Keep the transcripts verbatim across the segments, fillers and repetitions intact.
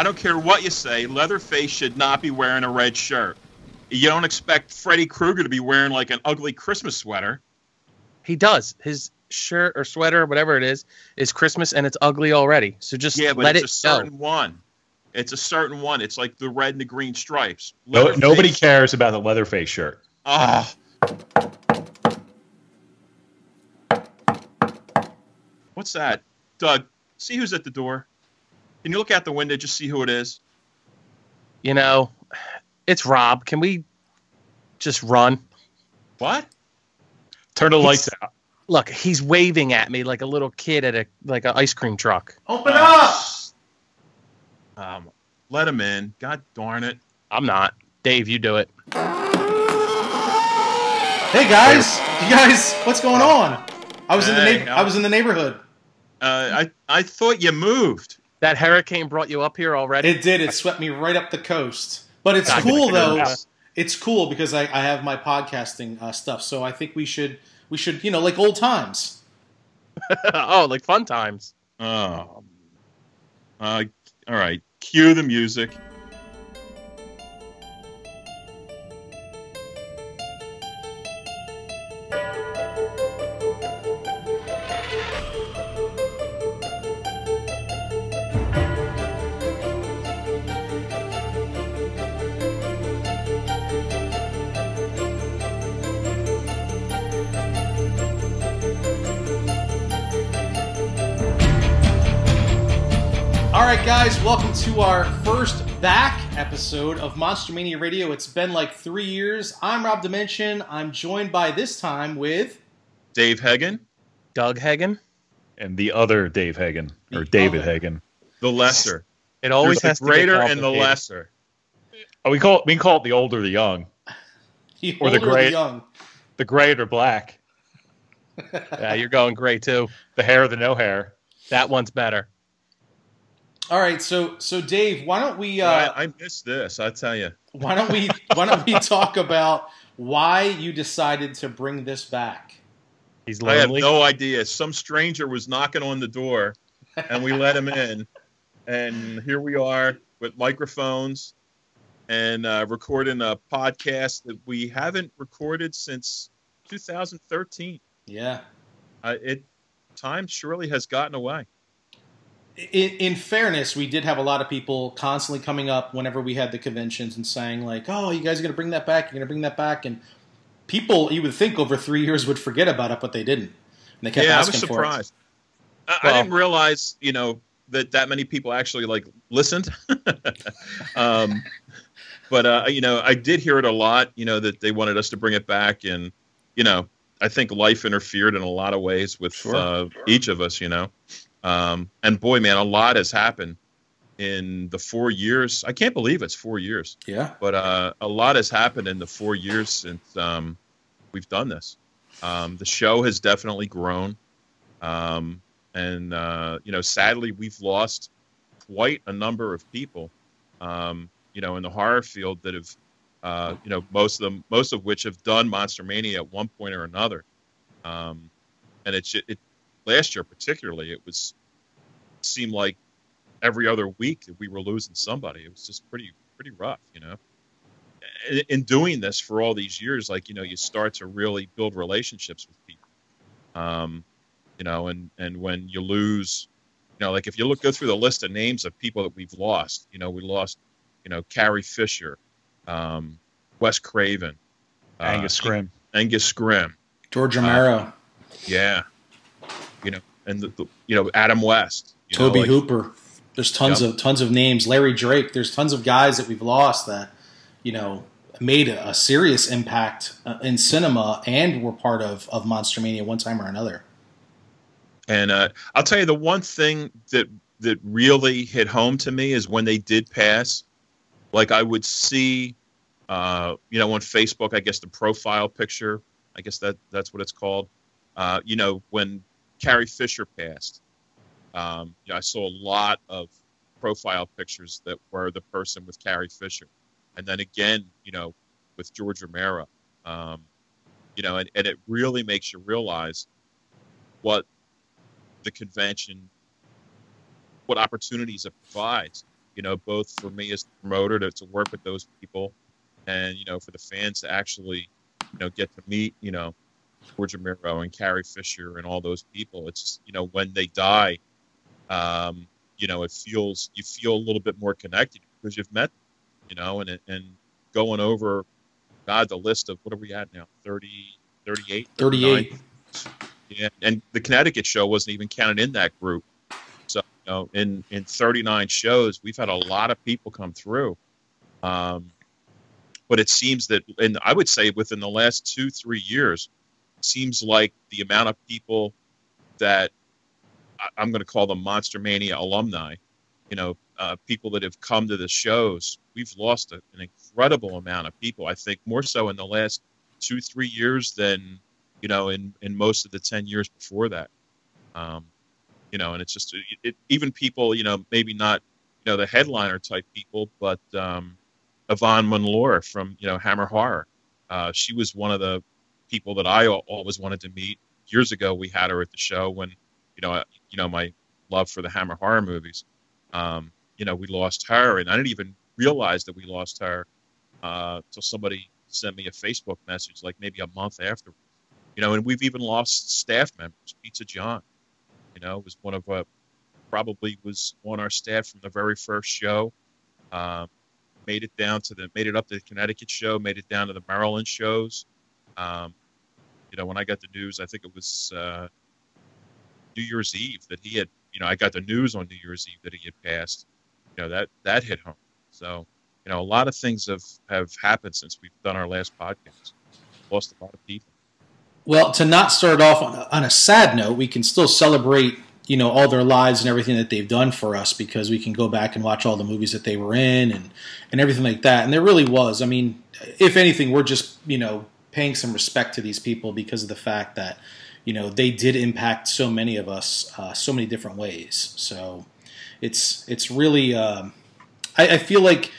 I don't care what you say, Leatherface should not be wearing a red shirt. You don't expect Freddy Krueger to be wearing like an ugly Christmas sweater. He does. His shirt or sweater or whatever it is is Christmas, and it's ugly already. So just yeah, but let it's it a certain go. one. It's a certain one. It's like the red and the green stripes. No, nobody cares about the Leatherface shirt. Ah. What's that? Doug, see who's at the door. Can you look out the window just see who it is? You know, it's Rob. Can we just run? What? Turn the he's, lights out. Look, he's waving at me like a little kid at a like an ice cream truck. Open up! Um, let him in. God darn it. I'm not. Dave, you do it. Hey, guys. You guys, what's going on? I was hey, in the neighbor- I was in the neighborhood. Uh, I, I thought you moved. That hurricane brought you up here already? It did. It swept me right up the coast. But it's God, cool, though. It's cool because I, I have my podcasting uh, stuff, so I think we should, we should, you know, like old times. Oh, like fun times. Oh. Uh, all right. Cue the music. Guys, welcome to our first back episode of Monster Mania Radio. It's been like three years. I'm Rob Dimension. I'm joined by this time with Dave Hagen, Doug Hagen, and the other Dave Hagen or the David other. Hagen, the lesser. It always There's has the greater to and the lesser. Oh, we call it, we call it the old or the young, the or the gray, the, young. The gray or black. Yeah, you're going gray too. The hair or the no hair. That one's better. All right, so so Dave, why don't we? Uh, I, I missed this. I tell you. Why don't we? Why don't we talk about why you decided to bring this back? He's lonely. I have no idea. Some stranger was knocking on the door, and we let him in, and here we are with microphones and uh, recording a podcast that we haven't recorded since two thousand thirteen. Yeah, uh, it time surely has gotten away. In, in fairness, we did have a lot of people constantly coming up whenever we had the conventions and saying like, oh, you guys are going to bring that back. You're going to bring that back. And people, you would think over three years would forget about it, but they didn't. And they kept yeah, asking I was surprised. For it. I, well, I didn't realize, you know, that that many people actually like listened. um, but, uh, you know, I did hear it a lot, you know, that they wanted us to bring it back. And, you know, I think life interfered in a lot of ways with sure, uh, sure. each of us, you know. Um, and boy, man, a lot has happened in the four years. I can't believe it's four years. Yeah. But uh, a lot has happened in the four years since um, we've done this. Um, the show has definitely grown. Um, and, uh, you know, sadly, we've lost quite a number of people, um, you know, in the horror field that have, uh, you know, most of them, most of which have done Monster Mania at one point or another. Um, and it's, it, it last year particularly, it was it seemed like every other week that we were losing somebody. It was just pretty pretty rough, you know. In, in doing this for all these years, like, you know, you start to really build relationships with people, um, you know, and, and when you lose, you know, like if you look go through the list of names of people that we've lost, you know, we lost, you know, Carrie Fisher, um, Wes Craven, Angus uh, Scrimm, Angus Scrimm, George Romero, uh, yeah. You know, and the, the you know Adam West, you Toby know, like, Hooper. There's tons yep. of tons of names. Larry Drake. There's tons of guys that we've lost that you know made a, a serious impact uh, in cinema and were part of of Monster Mania one time or another. And uh, I'll tell you the one thing that that really hit home to me is when they did pass. Like I would see, uh, you know, on Facebook. I guess the profile picture. I guess that that's what it's called. Uh, you know when. Carrie Fisher passed. Um, you know, I saw a lot of profile pictures that were the person with Carrie Fisher. And then again, you know, with George Romero. Um, you know, and, and it really makes you realize what the convention, what opportunities it provides you know, both for me as the promoter to, to work with those people and, you know, for the fans to actually, you know, get to meet, you know, George Romero and Carrie Fisher and all those people. It's just, you know, when they die, um, you know, it feels, you feel a little bit more connected because you've met them, you know, and and going over, God, the list of, what are we at now? thirty, thirty-eight, thirty-eight. Yeah, and the Connecticut show wasn't even counted in that group. So, you know, in, in thirty-nine shows, we've had a lot of people come through. Um, but it seems that, and I would say within the last two, three years, it seems like the amount of people that I, I'm going to call them Monster Mania alumni, you know, uh, people that have come to the shows, we've lost a, an incredible amount of people. I think more so in the last two, three years than, you know, in, in most of the ten years before that. Um, you know, and it's just, it, it, even people, you know, maybe not, you know, the headliner type people, but um, Yvonne Monlaur from, you know, Hammer Horror. Uh, she was one of the people that I always wanted to meet. Years ago, we had her at the show when, you know, I, you know, my love for the Hammer Horror movies, um, you know, we lost her, and I didn't even realize that we lost her uh, till somebody sent me a Facebook message, like maybe a month after. You know, and we've even lost staff members. Pizza John, you know, was one of uh, probably was on our staff from the very first show. Um, made it down to the made it up to the Connecticut show. Made it down to the Maryland shows. Um, you know, when I got the news, I think it was uh, New Year's Eve that he had. You know, I got the news on New Year's Eve that he had passed. You know, that that hit home. So, you know, a lot of things have have happened since we've done our last podcast. Lost a lot of people. Well, to not start off on a, on a sad note, we can still celebrate, you know, all their lives and everything that they've done for us, because we can go back and watch all the movies that they were in and, and everything like that. And there really was. I mean, if anything, we're just, you know, paying some respect to these people because of the fact that, you know, they did impact so many of us uh, so many different ways. So it's it's really um, I, I feel like.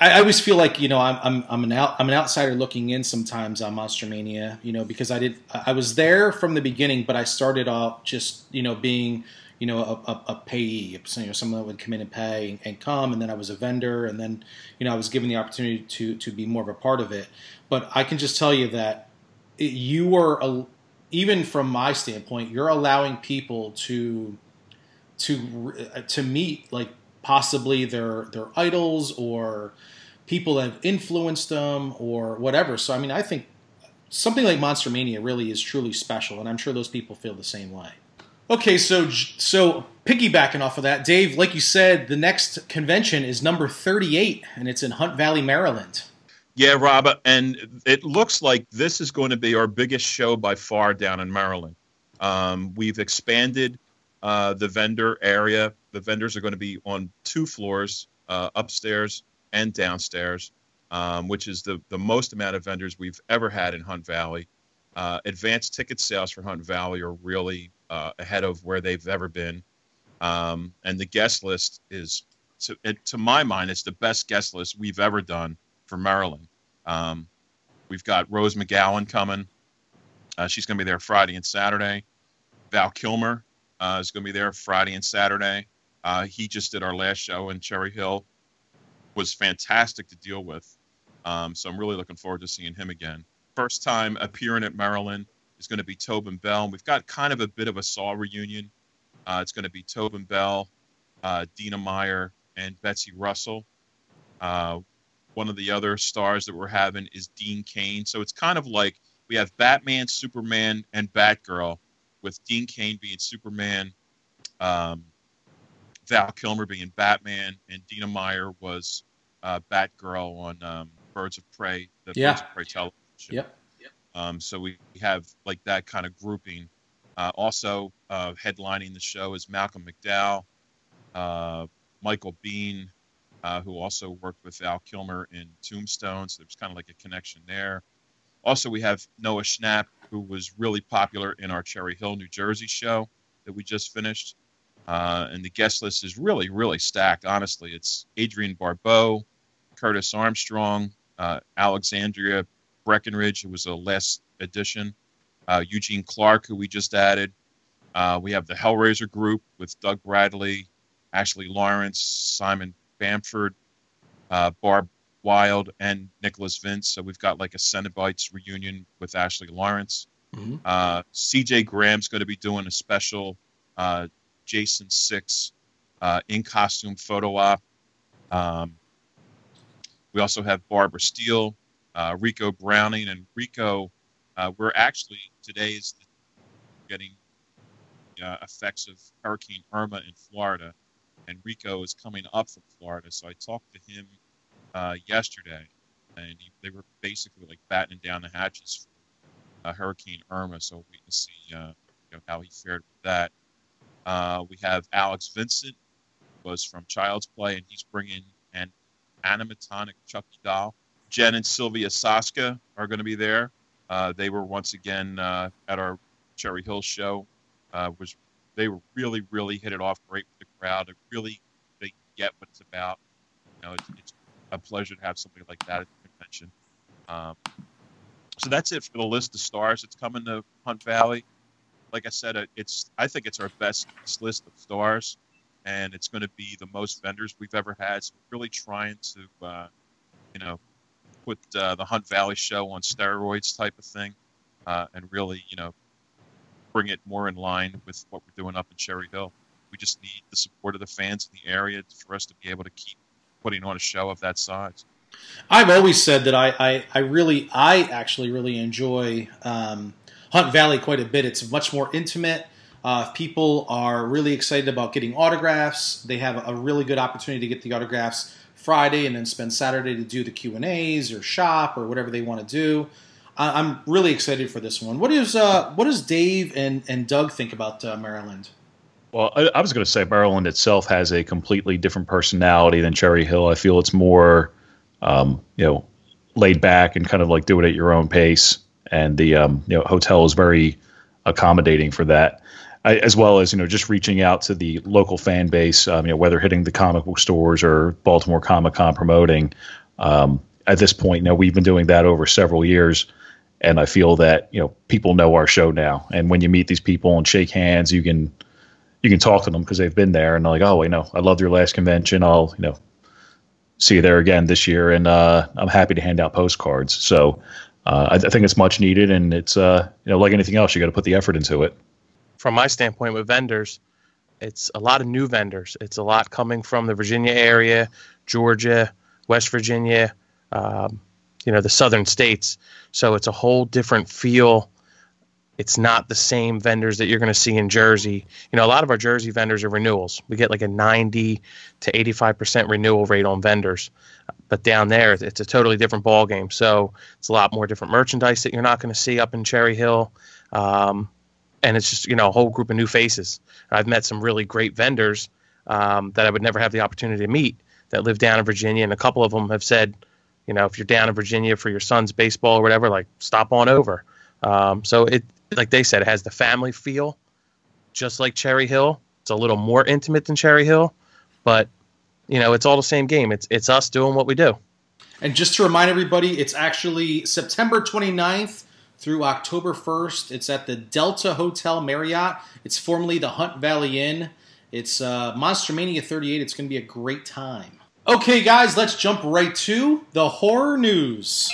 I always feel like, you know, I'm I'm I'm an out, I'm an outsider looking in sometimes on Monster Mania, you know, because I did I was there from the beginning, but I started off just, you know, being, you know, a, a, a payee, you know, someone that would come in and pay and, and come, and then I was a vendor, and then, you know, I was given the opportunity to to be more of a part of it. But I can just tell you that it, you were, even from my standpoint, you're allowing people to to to meet like. Possibly their their idols or people that have influenced them or whatever. So, I mean, I think something like Monster Mania really is truly special, and I'm sure those people feel the same way. Okay, so so piggybacking off of that, Dave, like you said, the next convention is number thirty-eight, and it's in Hunt Valley, Maryland. Yeah, Rob, and it looks like this is going to be our biggest show by far down in Maryland. Um, we've expanded uh, the vendor area. The vendors are going to be on two floors, uh, upstairs and downstairs, um, which is the, the most amount of vendors we've ever had in Hunt Valley. Uh, advanced ticket sales for Hunt Valley are really uh, ahead of where they've ever been. Um, and the guest list is, to, to my mind, it's the best guest list we've ever done for Maryland. Um, we've got Rose McGowan coming. Uh, she's going to be there Friday and Saturday. Val Kilmer uh, is going to be there Friday and Saturday. Uh, he just did our last show in Cherry Hill. Was fantastic to deal with. Um, so I'm really looking forward to seeing him again. First time appearing at Maryland is going to be Tobin Bell. And we've got kind of a bit of a Saw reunion. Uh, it's going to be Tobin Bell, uh, Dina Meyer, and Betsy Russell. Uh, one of the other stars that we're having is Dean Cain. So it's kind of like we have Batman, Superman, and Batgirl, with Dean Cain being Superman, um, Val Kilmer being Batman, and Dina Meyer was uh, Batgirl on um, Birds of Prey, the yeah. Birds of Prey television. Yep. yep. Um, so we have like that kind of grouping. Uh, also uh, headlining the show is Malcolm McDowell, uh, Michael Bean, uh, who also worked with Val Kilmer in Tombstone. So there's kind of like a connection there. Also, we have Noah Schnapp, who was really popular in our Cherry Hill, New Jersey show that we just finished. Uh, and the guest list is really, really stacked, honestly. It's Adrian Barbeau, Curtis Armstrong, uh, Alexandria Breckenridge, who was a last addition, uh, Eugene Clark, who we just added. Uh, we have the Hellraiser group with Doug Bradley, Ashley Lawrence, Simon Bamford, uh, Barb Wild, and Nicholas Vince. So we've got like a Cenobites reunion with Ashley Lawrence. Mm-hmm. Uh, C J Graham's going to be doing a special uh, Jason Six uh, in costume photo op. Um, we also have Barbara Steele, uh, Rico Browning, and Rico. Uh, we're actually today is getting uh, effects of Hurricane Irma in Florida, and Rico is coming up from Florida. So I talked to him uh, yesterday, and he, they were basically like battening down the hatches for Uh, Hurricane Irma, so we can see uh, you know, how he fared with that. Uh, we have Alex Vincent, who was from Child's Play, and he's bringing an animatronic Chucky doll. Jen and Sylvia Saska are going to be there. Uh, they were once again uh, at our Cherry Hill show, uh, which they were really, really hit it off great with the crowd. They really they get what it's about. You know, it's, it's a pleasure to have somebody like that at the convention. Um, So that's it for the list of stars that's coming to Hunt Valley. Like I said, it's I think it's our best list of stars, and it's going to be the most vendors we've ever had. So we're really trying to, uh, you know, put uh, the Hunt Valley show on steroids type of thing, uh, and really, you know, bring it more in line with what we're doing up in Cherry Hill. We just need the support of the fans in the area for us to be able to keep putting on a show of that size. I've always said that I, I, I really, I actually really enjoy um, Hunt Valley quite a bit. It's much more intimate. Uh, people are really excited about getting autographs. They have a really good opportunity to get the autographs Friday and then spend Saturday to do the Q and A's or shop or whatever they want to do. I, I'm really excited for this one. What is uh, what does Dave and, and Doug think about uh, Maryland? Well, I, I was going to say Maryland itself has a completely different personality than Cherry Hill. I feel it's more... Um, you know, laid back and kind of like do it at your own pace. And the, um, you know, hotel is very accommodating for that, I, as well as, you know, just reaching out to the local fan base, um, you know, whether hitting the comic book stores or Baltimore Comic Con promoting. Um, at this point, you know, we've been doing that over several years. And I feel that, you know, people know our show now. And when you meet these people and shake hands, you can, you can talk to them because they've been there and they're like, oh, you know, I loved your last convention. I'll, you know, see you there again this year, and uh, I'm happy to hand out postcards. So uh, I, th- I think it's much needed, and it's uh, you know, like anything else, you got to put the effort into it. From my standpoint with vendors, it's a lot of new vendors. It's a lot coming from the Virginia area, Georgia, West Virginia, um, you know, the southern states. So it's a whole different feel. It's not the same vendors that you're going to see in Jersey. You know, a lot of our Jersey vendors are renewals. We get like a ninety to eighty-five percent renewal rate on vendors. But down there, it's a totally different ballgame. So it's a lot more different merchandise that you're not going to see up in Cherry Hill. Um, and it's just, you know, a whole group of new faces. I've met some really great vendors um, that I would never have the opportunity to meet that live down in Virginia. And a couple of them have said, you know, if you're down in Virginia for your son's baseball or whatever, like stop on over. Um, so it, like they said, it has the family feel, just like Cherry Hill. It's a little more intimate than Cherry Hill, but, you know, it's all the same game. It's it's us doing what we do. And just to remind everybody, it's actually September twenty-ninth through October first. It's at the Delta Hotel Marriott. It's formerly the Hunt Valley Inn. It's uh, Monster Mania thirty-eight. It's going to be a great time. Okay, guys, let's jump right to the horror news.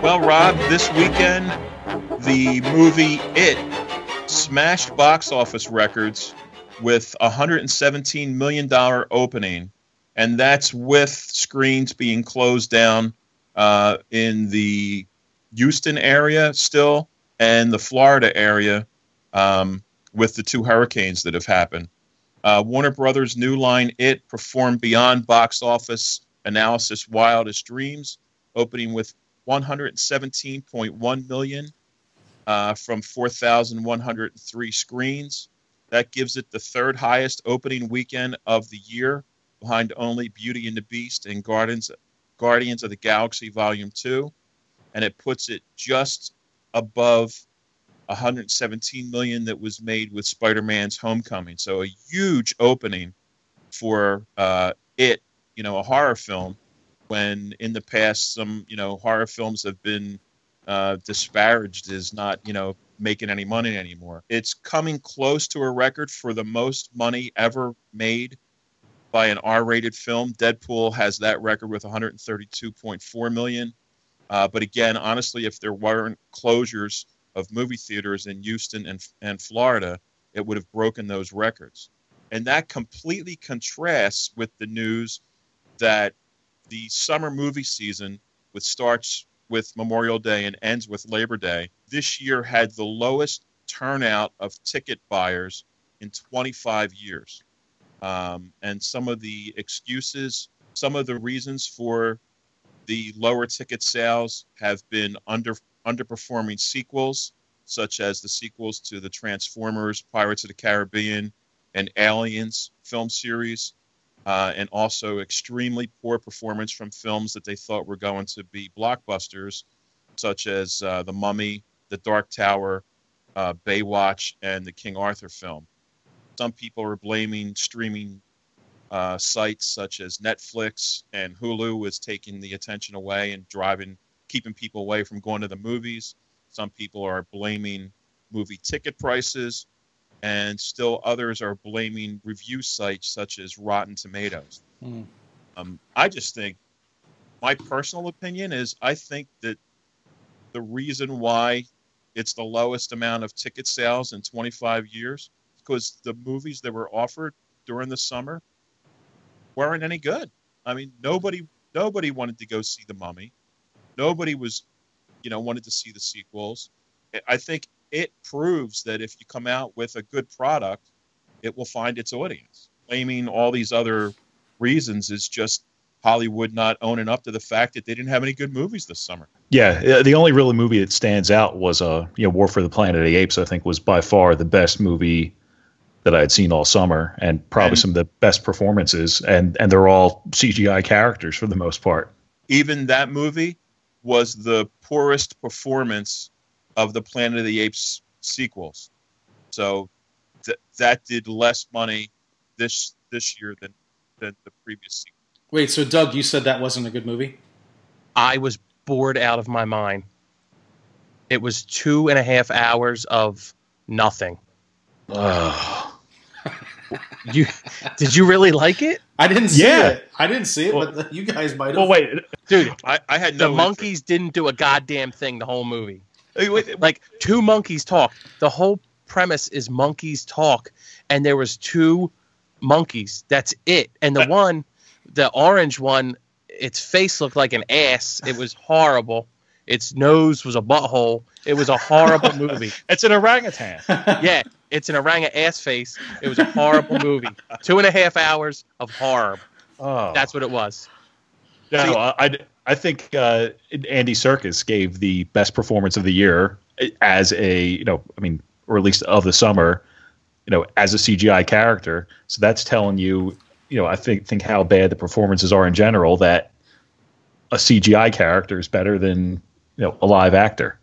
Well, Rob, this weekend, the movie It smashed box office records with a one hundred seventeen million dollars opening, and that's with screens being closed down uh, in the Houston area still and the Florida area um, with the two hurricanes that have happened. Uh, Warner Brothers' new line It performed beyond box office analysis' wildest dreams, opening with one hundred seventeen point one million uh, from four thousand one hundred three screens. That gives it the third highest opening weekend of the year, behind only Beauty and the Beast and Guardians, Guardians of the Galaxy Volume two. And it puts it just above one hundred seventeen million dollars that was made with Spider-Man's Homecoming. So a huge opening for uh, it, you know, a horror film. When in the past some, you know, horror films have been uh, disparaged is not, you know, making any money anymore. It's coming close to a record for the most money ever made by an R-rated film. Deadpool has that record with one hundred thirty-two point four million dollars. Uh, but again, honestly, if there weren't closures of movie theaters in Houston and, and Florida, it would have broken those records. And that completely contrasts with the news that the summer movie season, which starts with Memorial Day and ends with Labor Day, this year had the lowest turnout of ticket buyers in twenty-five years. Um, and some of the excuses, some of the reasons for the lower ticket sales have been under underperforming sequels, such as the sequels to the Transformers, Pirates of the Caribbean, and Aliens film series, uh, and also extremely poor performance from films that they thought were going to be blockbusters, such as uh, The Mummy, The Dark Tower, uh, Baywatch, and the King Arthur film. Some people are blaming streaming uh, sites such as Netflix and Hulu is taking the attention away and driving, keeping people away from going to the movies. Some people are blaming movie ticket prices, and still others are blaming review sites such as Rotten Tomatoes. Mm. Um, I just think, my personal opinion is, I think that the reason why it's the lowest amount of ticket sales in twenty-five years is because the movies that were offered during the summer weren't any good. I mean, nobody nobody wanted to go see The Mummy. Nobody was, you know, wanted to see the sequels. I think it proves that if you come out with a good product, it will find its audience. Blaming all these other reasons is just Hollywood not owning up to the fact that they didn't have any good movies this summer. Yeah, the only real movie that stands out was uh, you know, War for the Planet of the Apes, I think, was by far the best movie that I had seen all summer, and probably and, some of the best performances. And, and they're all C G I characters for the most part. Even that movie was the poorest performance of the Planet of the Apes sequels. So th- that did less money this this year than, than the previous sequel. Wait, so Doug, you said that wasn't a good movie? I was bored out of my mind. It was two and a half hours of nothing. Oh. you Did you really like it? I didn't see yeah. it. I didn't see it, well, but you guys might have. Well, wait. Dude, I, I had no The monkeys interest. Didn't do a goddamn thing the whole movie. Like, two monkeys talk. The whole premise is monkeys talk, and there was two monkeys. That's it. And the one, the orange one, its face looked like an ass. It was horrible. Its nose was a butthole. It was a horrible movie. It's an orangutan. Yeah, it's an orangutan ass face. It was a horrible movie. Two and a half hours of horror. Oh. That's what it was. No, See, I... I I think uh, Andy Serkis gave the best performance of the year as a, you know, I mean, or at least of the summer, you know, as a C G I character. So that's telling you, you know, I think think how bad the performances are in general, that a C G I character is better than, you know, a live actor.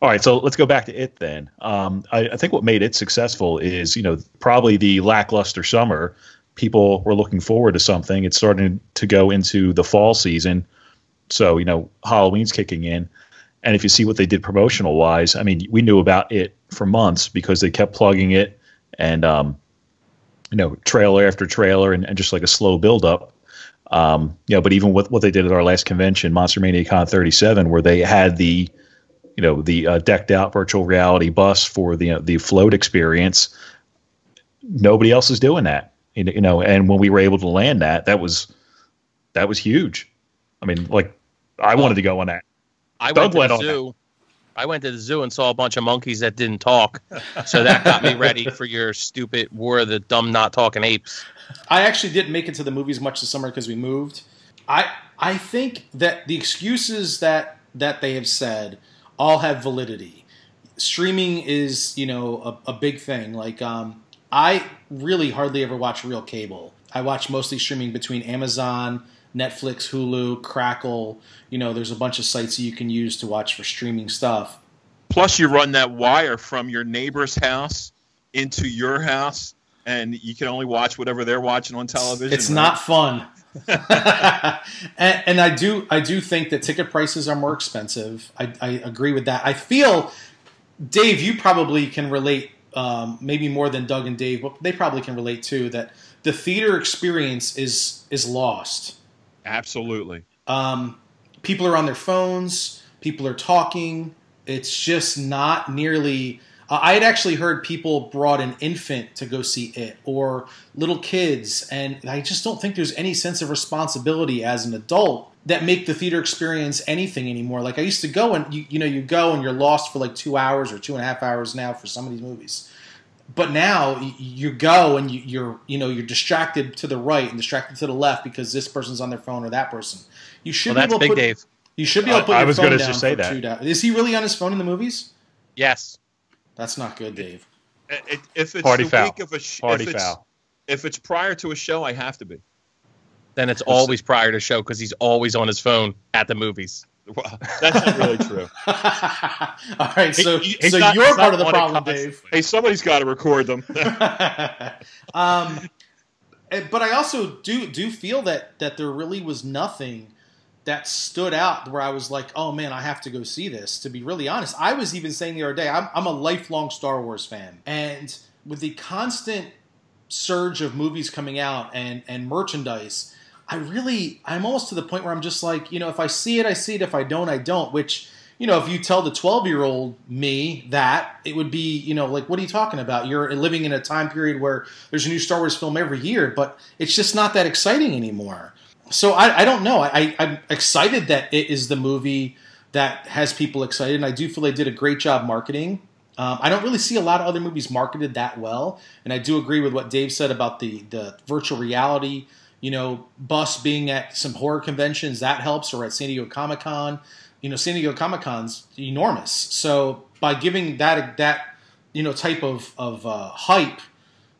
All right, so let's go back to it then. Um, I, I think what made it successful is, you know, probably the lackluster summer. People were looking forward to something. It's starting to go into the fall season. So, you know, Halloween's kicking in. And if you see what they did promotional wise, I mean, we knew about it for months because they kept plugging it and, um, you know, trailer after trailer and, and just like a slow buildup. Um, you know, but even with what they did at our last convention, Monster Mania Con thirty-seven, where they had the, you know, the uh, decked out virtual reality bus for the, you know, the float experience. Nobody else is doing that, you know. And when we were able to land that, that was, that was huge. I mean, like, I wanted to go on that. I Doug went to the went zoo. I went to the zoo and saw a bunch of monkeys that didn't talk. So that got me ready for your stupid War of the Dumb Not Talking Apes. I actually didn't make it to the movies much this summer because we moved. I I think that the excuses that that they have said all have validity. Streaming is, you know, a, a big thing. Like, um, I really hardly ever watch real cable. I watch mostly streaming between Amazon, Netflix, Hulu, Crackle, you know, there's a bunch of sites that you can use to watch for streaming stuff. Plus you run that wire from your neighbor's house into your house, and you can only watch whatever they're watching on television. It's right? Not fun. and, and I do, I do think that ticket prices are more expensive. I, I agree with that. I feel, Dave, you probably can relate, um, maybe more than Doug and Dave, but they probably can relate too, that the theater experience is is lost. Absolutely. Um, people are on their phones. People are talking. It's just not nearly. Uh, I had actually heard people brought an infant to go see it, or little kids, and I just don't think there's any sense of responsibility as an adult that make the theater experience anything anymore. Like I used to go, and you, you know, you go and you're lost for like two hours or two and a half hours now for some of these movies. But now you go and you, you're, you know, you're distracted to the right and distracted to the left because this person's on their phone or that person. You should. Well, that's be able Big put, Dave. You should be able to put I, your I was phone down just say for that. Is he really on his phone in the movies? Yes. That's not good, Dave. It, it, if it's Party the foul. Week of a sh- Party if it's, foul. If it's prior to a show, I have to be. Then it's always prior to show because he's always on his phone at the movies. Well, that's not really true. All right, so, he, so not, you're part of the problem, Dave. Hey, somebody's got to record them. um, but I also do do feel that that there really was nothing that stood out where I was like, oh, man, I have to go see this. To be really honest, I was even saying the other day, I'm, I'm a lifelong Star Wars fan. And with the constant surge of movies coming out and, and merchandise, I really, I'm almost to the point where I'm just like, you know, if I see it, I see it. If I don't, I don't. Which, you know, if you tell the twelve-year-old me that, it would be, you know, like, what are you talking about? You're living in a time period where there's a new Star Wars film every year, but it's just not that exciting anymore. So I, I don't know. I, I'm excited that it is the movie that has people excited, and I do feel they did a great job marketing. Um, I don't really see a lot of other movies marketed that well, and I do agree with what Dave said about the, the virtual reality, you know, bus being at some horror conventions. That helps, or at San Diego Comic-Con. You know, San Diego Comic-Con's enormous. So by giving that that you know type of of uh, hype,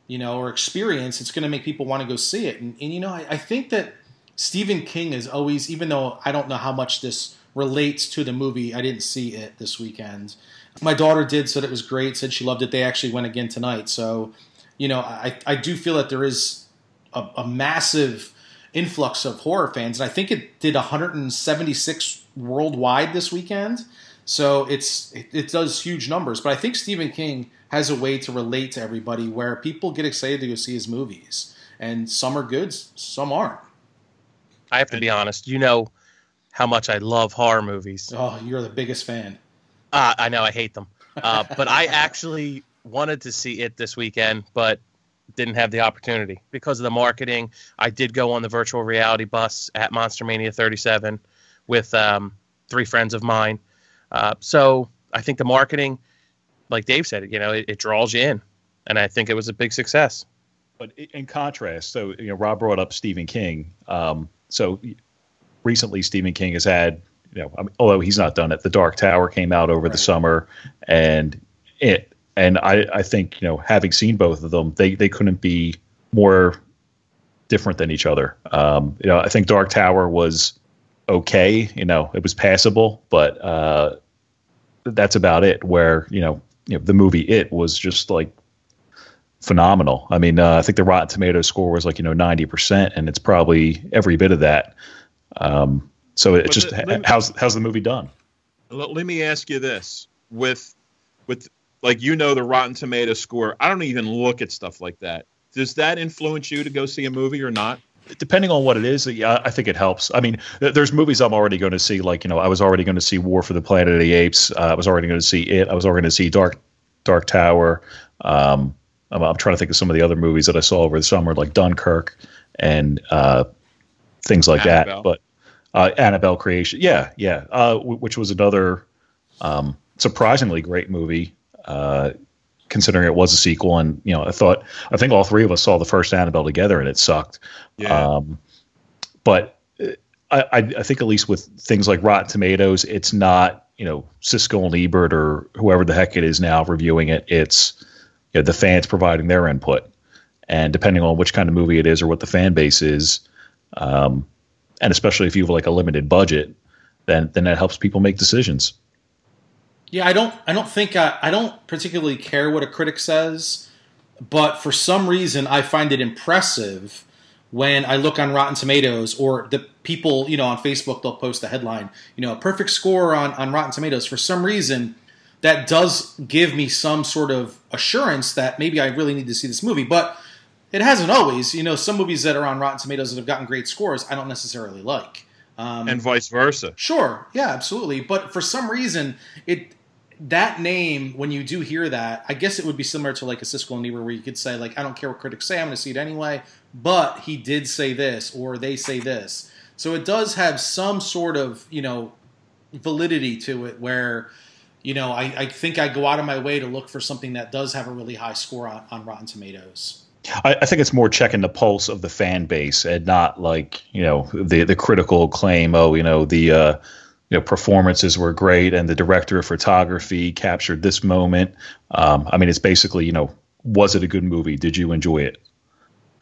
you know, or experience, it's going to make people want to go see it. And, and you know, I, I think that Stephen King is always, even though I don't know how much this relates to the movie, I didn't see it this weekend. My daughter did, said it was great, said she loved it. They actually went again tonight. So, you know, I, I do feel that there is a, a massive influx of horror fans. And I think it did one hundred seventy-six worldwide this weekend. So it's it, it does huge numbers. But I think Stephen King has a way to relate to everybody where people get excited to go see his movies. And some are good, some aren't. I have to be honest. You know how much I love horror movies. Oh, you're the biggest fan. Uh, I know. I hate them. Uh, but I actually wanted to see it this weekend, but didn't have the opportunity because of the marketing. I did go on the virtual reality bus at Monster Mania thirty-seven with um, three friends of mine. Uh, so I think the marketing, like Dave said, you know, it, it draws you in. And I think it was a big success. But in contrast, so, you know, Rob brought up Stephen King. Um, So recently, Stephen King has had, you know, although he's not done it, The Dark Tower came out over right. the summer, and it, and I, I think, you know, having seen both of them, they, they couldn't be more different than each other. Um, you know, I think Dark Tower was okay, you know, it was passable, but uh, that's about it. Where you know, you know, the movie It was just like phenomenal. I mean, uh, I think the Rotten Tomatoes score was like, you know, ninety percent, and it's probably every bit of that. Um, so it's just the, me, how's how's the movie done? Let me ask you this: with with like you know the Rotten Tomatoes score, I don't even look at stuff like that. Does that influence you to go see a movie or not? Depending on what it is, yeah, I think it helps. I mean, there's movies I'm already going to see. Like you know, I was already going to see War for the Planet of the Apes. Uh, I was already going to see It. I was already going to see Dark Dark Tower. Um, I'm, I'm trying to think of some of the other movies that I saw over the summer, like Dunkirk and uh, things like Annabelle. that. But uh, Annabelle Creation, yeah, yeah, uh, w- which was another um, surprisingly great movie, uh, considering it was a sequel. And you know, I thought, I think all three of us saw the first Annabelle together, and it sucked. Yeah. Um, but I, I, I think at least with things like Rotten Tomatoes, it's not you know Siskel and Ebert or whoever the heck it is now reviewing it. It's you know, the fans providing their input, and depending on which kind of movie it is or what the fan base is, um, and especially if you have like a limited budget, then then that helps people make decisions. Yeah, I don't, I don't think I, I don't particularly care what a critic says, but for some reason I find it impressive when I look on Rotten Tomatoes or the people, you know, on Facebook, they'll post the headline, you know, a perfect score on, on Rotten Tomatoes. For some reason, that does give me some sort of assurance that maybe I really need to see this movie. But it hasn't always. You know, some movies that are on Rotten Tomatoes that have gotten great scores, I don't necessarily like. Um, and vice versa. Sure. Yeah, absolutely. But for some reason, it that name, when you do hear that, I guess it would be similar to like a Siskel and Ebert where you could say, like, I don't care what critics say, I'm going to see it anyway. But he did say this or they say this. So it does have some sort of, you know, validity to it where... You know, I, I think I go out of my way to look for something that does have a really high score on, on Rotten Tomatoes. I, I think it's more checking the pulse of the fan base and not like, you know, the the critical acclaim. Oh, you know, the uh, you know, performances were great and the director of photography captured this moment. Um, I mean, it's basically, you know, was it a good movie? Did you enjoy it?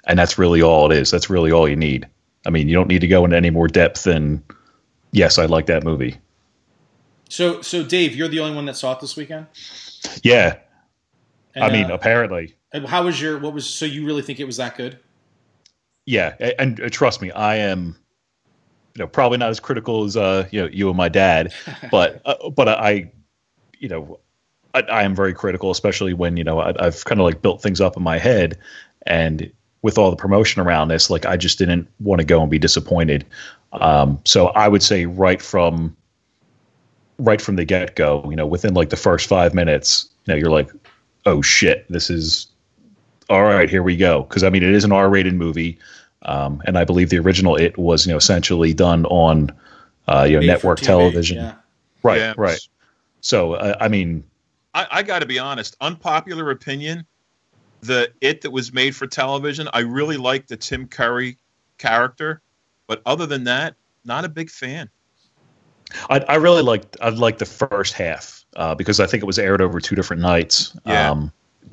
And that's really all it is. That's really all you need. I mean, you don't need to go into any more depth than, yes, I like that movie. So, so Dave, you're the only one that saw it this weekend? Yeah. And, I mean, uh, apparently. How was your, what was, so you really think it was that good? Yeah. And, and trust me, I am, you know, probably not as critical as, uh, you know, you and my dad, but, uh, but I, you know, I, I am very critical, especially when, you know, I, I've kind of like built things up in my head, and with all the promotion around this, like, I just didn't want to go and be disappointed. Um, so I would say right from, right from the get-go, you know, within like the first five minutes, you know, you're like, oh shit, this is all right. Here we go. Cause I mean, it is an R rated movie. Um, and I believe the original, it was, you know, essentially done on, uh, you know, network television. Yeah. Right. Yeah. Right. So, uh, I mean, I, I gotta be honest, unpopular opinion, the It that was made for television. I really liked the Tim Curry character, but other than that, not a big fan. I, I really liked I liked the first half uh, because I think it was aired over two different nights. Yeah. Um,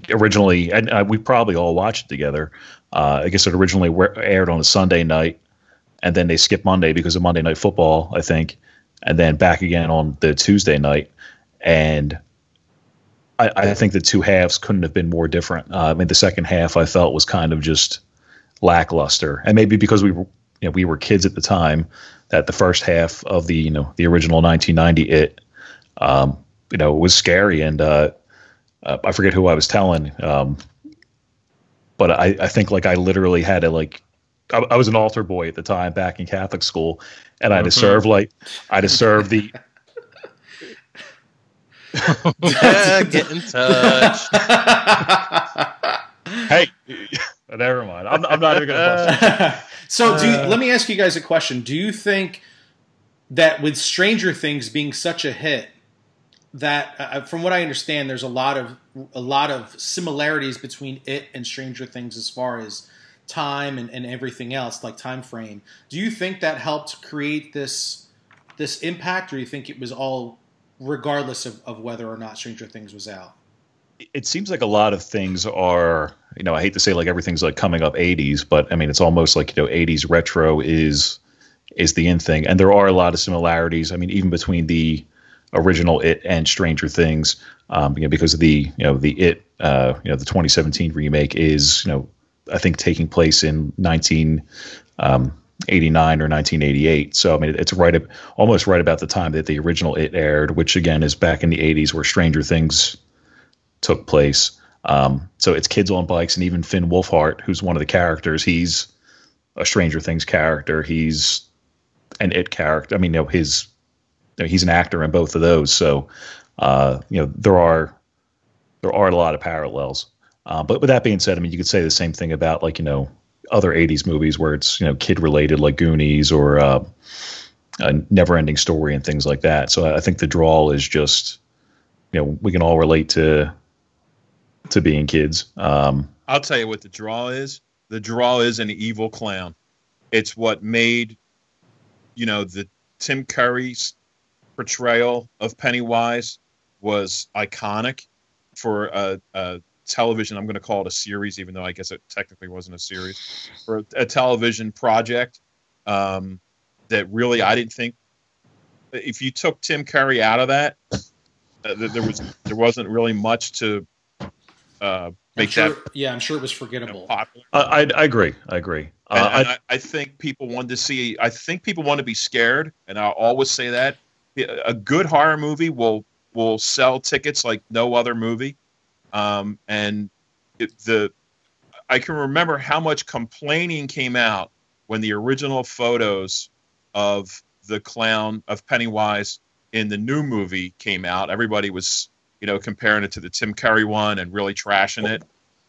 originally, and uh, we probably all watched it together. Uh, I guess it originally aired on a Sunday night, and then they skipped Monday because of Monday Night Football, I think, and then back again on the Tuesday night. And I, I think the two halves couldn't have been more different. Uh, I mean, the second half I felt was kind of just lackluster, and maybe because we were, you know, we were kids at the time. That the first half of the, you know, the original nineteen ninety It, um, you know, was scary. And uh, uh, I forget who I was telling, um, but I, I think like I literally had to like, I, I was an altar boy at the time back in Catholic school, and I had to serve like, I had to serve the. Get in touch. Hey. Never mind. I'm, I'm not even going to question. So do you, let me ask you guys a question. Do you think that with Stranger Things being such a hit, that uh, from what I understand, there's a lot of a lot of similarities between it and Stranger Things as far as time and, and everything else, like time frame. Do you think that helped create this this impact, or do you think it was all regardless of, of whether or not Stranger Things was out? It seems like a lot of things are, you know, I hate to say like everything's like coming up eighties, but I mean, it's almost like, you know, eighties retro is, is the in thing. And there are a lot of similarities. I mean, even between the original It and Stranger Things, um, you know, because of the, you know, the It, uh, you know, the twenty seventeen remake is, you know, I think taking place in nineteen eighty-nine or nineteen eighty-eight. So, I mean, it's right, up, almost right about the time that the original It aired, which again is back in the eighties where Stranger Things took place. Um, so it's kids on bikes, and even Finn Wolfhard, who's one of the characters, he's a Stranger Things character. He's an It character. I mean, you know, his, you know, he's an actor in both of those. So, uh, you know, there are, there are a lot of parallels. Uh, but with that being said, I mean, you could say the same thing about like, you know, other eighties movies where it's, you know, kid related, like Goonies or, uh, a Never Ending Story and things like that. So I think the draw is just, you know, we can all relate to, to being kids. Um, I'll tell you what the draw is. The draw is an evil clown. It's what made, you know, the Tim Curry's portrayal of Pennywise was iconic for a, a television. I'm going to call it a series, even though I guess it technically wasn't a series, for a television project um, that really, I didn't think, if you took Tim Curry out of that, uh, there was, there wasn't really much to, Uh, Make sure, that, yeah, I'm sure it was forgettable. You know, I, I, I agree. I agree. And, uh, and I, I think people want to see. I think people want to be scared, and I always say that a good horror movie will will sell tickets like no other movie. Um, and it, the I can remember how much complaining came out when the original photos of the clown of Pennywise in the new movie came out. Everybody was, you know, comparing it to the Tim Curry one and really trashing it.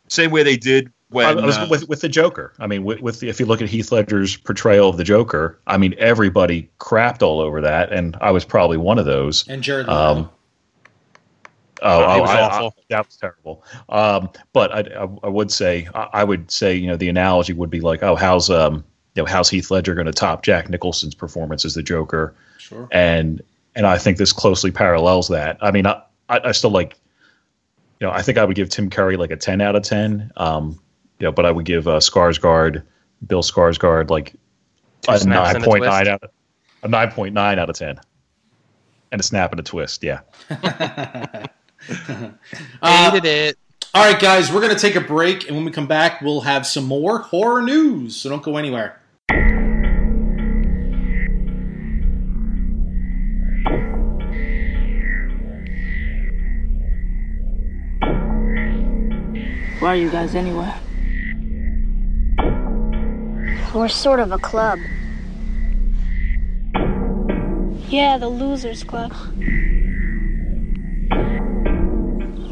Same way they did when I was, uh, with with the Joker. I mean, with, with the, if you look at Heath Ledger's portrayal of the Joker, I mean, everybody crapped all over that, and I was probably one of those. And Jared Leto. Um, oh, oh, it was I, awful. I, that was terrible. Um, but I, I, I would say, I, I would say, you know, the analogy would be like, oh, how's um, you know, how's Heath Ledger going to top Jack Nicholson's performance as the Joker? Sure. And and I think this closely parallels that. I mean, I. I still like, you know, I think I would give Tim Curry like a ten out of ten. Um, you know, but I would give uh, Skarsgård, Bill Skarsgård, like a nine point nine out of, a nine point nine out of ten, and a snap and a twist. Yeah, uh, hated it. All right, guys, we're gonna take a break, and when we come back, we'll have some more horror news. So don't go anywhere. Why are you guys anywhere? We're sort of a club. Yeah, the Losers Club.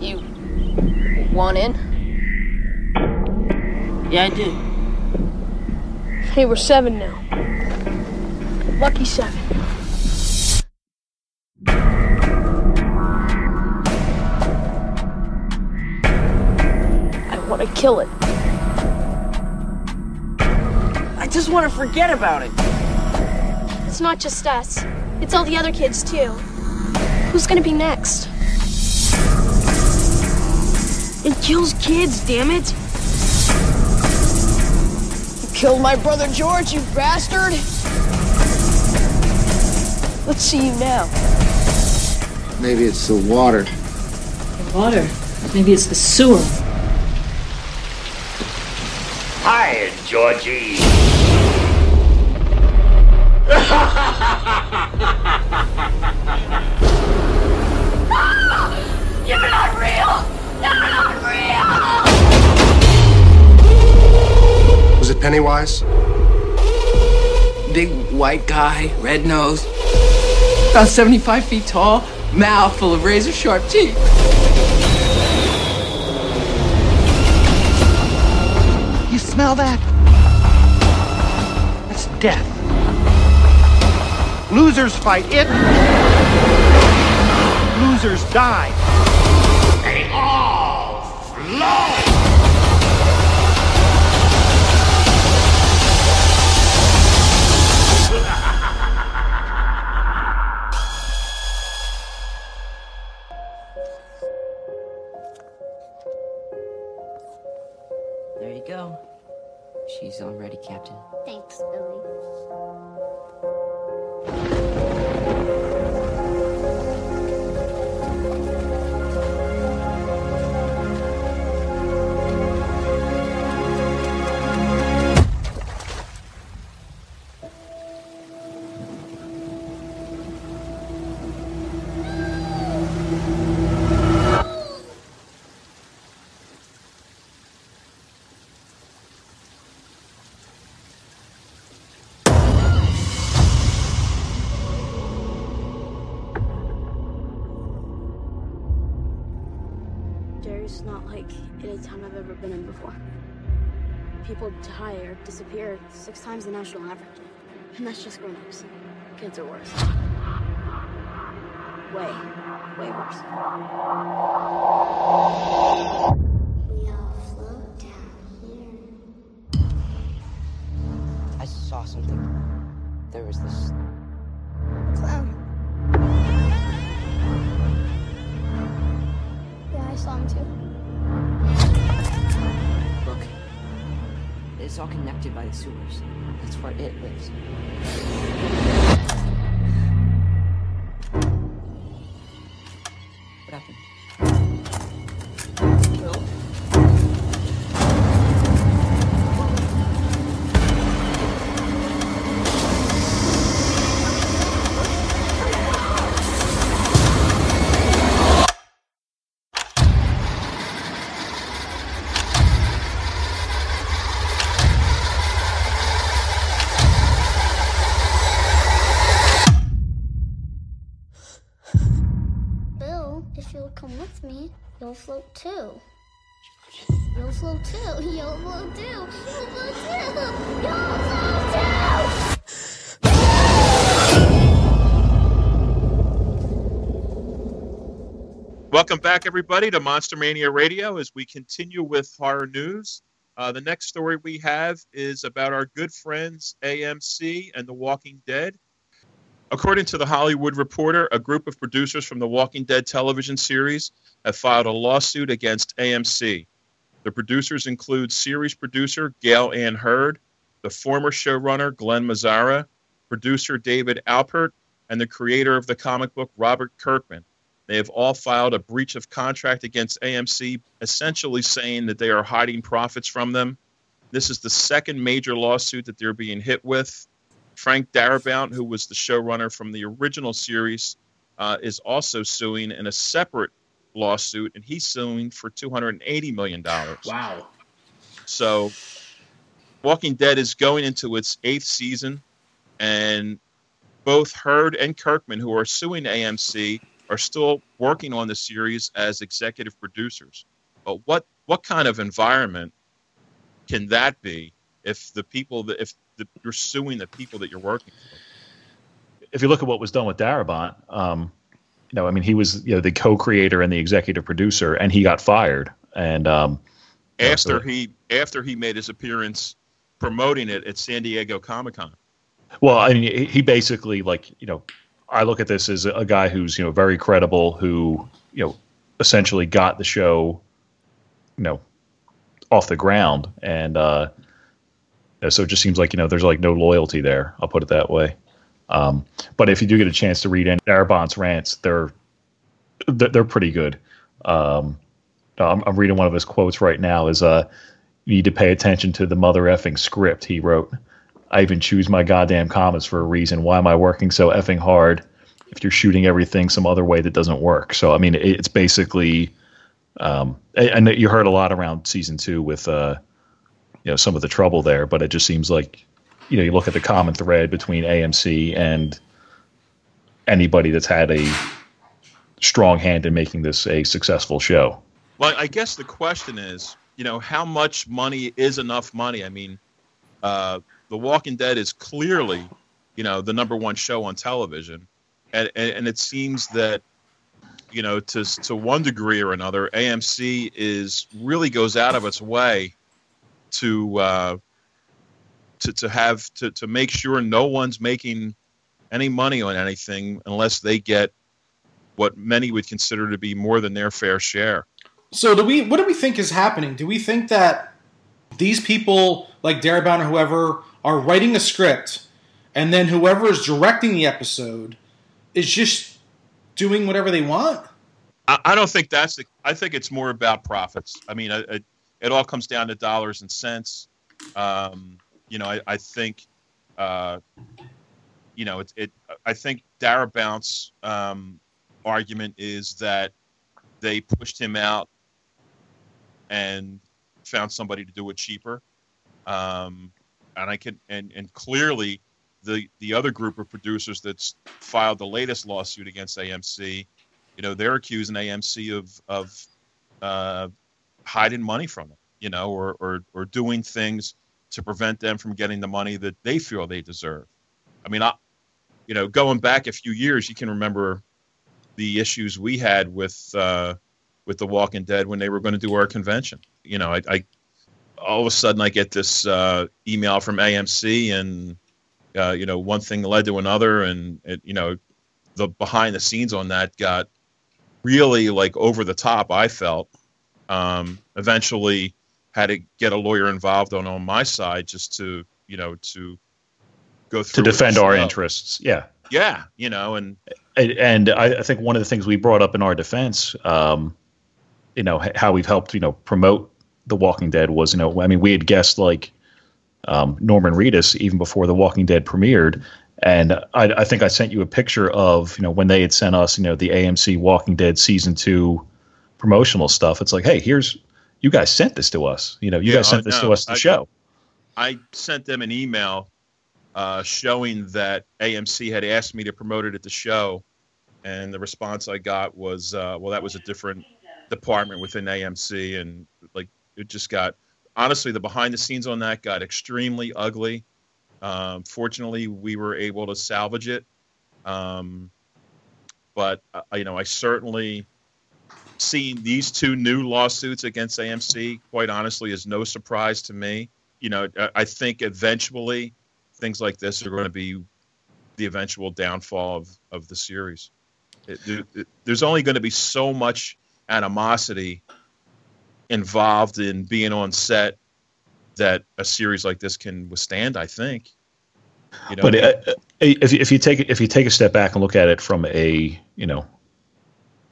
You want in? Yeah, I do. Hey, we're seven now. Lucky seven. I want to kill it. I just want to forget about it. It's not just us. It's all the other kids, too. Who's going to be next? It kills kids, damn it. You killed my brother George, you bastard. Let's see you now. Maybe it's the water. The water? Maybe it's the sewer. Hi, Georgie. Ah, you're not real. You're not real. Was it Pennywise? Big white guy, red nose, about seventy-five feet tall, mouth full of razor sharp teeth. Smell that? That's death. Losers fight it. Losers die. They all flow. There you go. She's all ready, Captain. Thanks, Billy. People die or disappear six times the national average. And that's just grown-ups. Kids are worse. Way, way worse. We all float down here. I saw something. There was this clown. Yeah, I saw him too. Look. It's all connected by the sewers. That's where it lives. What happened? Bill? with me, you'll float too. You'll float too. You'll float too. You'll float too. You'll float too. Welcome back, everybody, to Monster Mania Radio as we continue with horror news. Uh, the next story we have is about our good friends A M C and The Walking Dead. According to The Hollywood Reporter, a group of producers from The Walking Dead television series have filed a lawsuit against A M C. The producers include series producer Gail Ann Hurd, the former showrunner Glenn Mazzara, producer David Alpert, and the creator of the comic book Robert Kirkman. They have all filed a breach of contract against A M C, essentially saying that they are hiding profits from them. This is the second major lawsuit that they're being hit with. Frank Darabont, who was the showrunner from the original series, uh, is also suing in a separate lawsuit, and he's suing for two hundred eighty million dollars. Wow. So Walking Dead is going into its eighth season, and both Hurd and Kirkman, who are suing A M C, are still working on the series as executive producers. But what, what kind of environment can that be if the people that if The, you're suing the people that you're working with? If you look at what was done with Darabont, um, you know, I mean, he was, you know, the co-creator and the executive producer, and he got fired. And um, after you know, so, he after he made his appearance promoting it at San Diego Comic-Con. Well, I mean, he basically, like, you know, I look at this as a guy who's, you know, very credible, who, you know, essentially got the show, you know, off the ground, and uh so it just seems like, you know, there's like no loyalty there. I'll put it that way. Um, but if you do get a chance to read in Darabont's rants, they're they're pretty good. Um, I'm, I'm reading one of his quotes right now is, uh, you need to pay attention to the mother effing script he wrote. I even choose my goddamn commas for a reason. Why am I working so effing hard if you're shooting everything some other way that doesn't work? So, I mean, it, it's basically um, – and you heard a lot around season two with uh, – you know, some of the trouble there, but it just seems like, you know, you look at the common thread between A M C and anybody that's had a strong hand in making this a successful show. Well, I guess the question is, you know, how much money is enough money? I mean, uh, The Walking Dead is clearly, you know, the number one show on television. And, and, and it seems that, you know, to, to one degree or another, A M C is really goes out of its way to uh, to to have to, to make sure no one's making any money on anything unless they get what many would consider to be more than their fair share. So do we? What do we think is happening? Do we think that these people, like Darabont or whoever, are writing a script, and then whoever is directing the episode is just doing whatever they want? I, I don't think that's the. I think it's more about profits. I mean, I. I It all comes down to dollars and cents. Um, you know, I, I think, uh, you know, it, it. I think Darabont's um, argument is that they pushed him out and found somebody to do it cheaper. Um, and I can, and, and clearly, the the other group of producers that's filed the latest lawsuit against A M C, you know, they're accusing A M C of of. Uh, hiding money from them, you know, or, or or doing things to prevent them from getting the money that they feel they deserve. I mean, I, you know, going back a few years, you can remember the issues we had with uh, with The Walking Dead when they were going to do our convention. You know, I, I all of a sudden I get this uh, email from A M C, and uh, you know, one thing led to another, and it, you know, the behind the scenes on that got really like over the top, I felt. Um, eventually had to get a lawyer involved on, on my side just to, you know, to go through. To defend our interests. Yeah. Yeah. You know, and, and, and I, I think one of the things we brought up in our defense, um, you know, how we've helped, you know, promote The Walking Dead was, you know, I mean, we had guessed like, um, Norman Reedus even before The Walking Dead premiered. And I, I think I sent you a picture of, you know, when they had sent us, you know, the A M C Walking Dead season two promotional stuff. It's like, hey, here's, you guys sent this to us. You know, you yeah, guys sent this no, to us to I, show. I sent them an email uh, showing that A M C had asked me to promote it at the show, and the response I got was, uh, well, that was a different department within A M C, and like it just got, honestly, the behind the scenes on that got extremely ugly. Um, fortunately, we were able to salvage it. Um, but uh, you know, I certainly seeing these two new lawsuits against A M C, quite honestly, is no surprise to me. You know, I think eventually things like this are going to be the eventual downfall of, of the series. It, it, it, there's only going to be so much animosity involved in being on set that a series like this can withstand, I think. You know? But uh, if if you take if you take a step back and look at it from a, you know,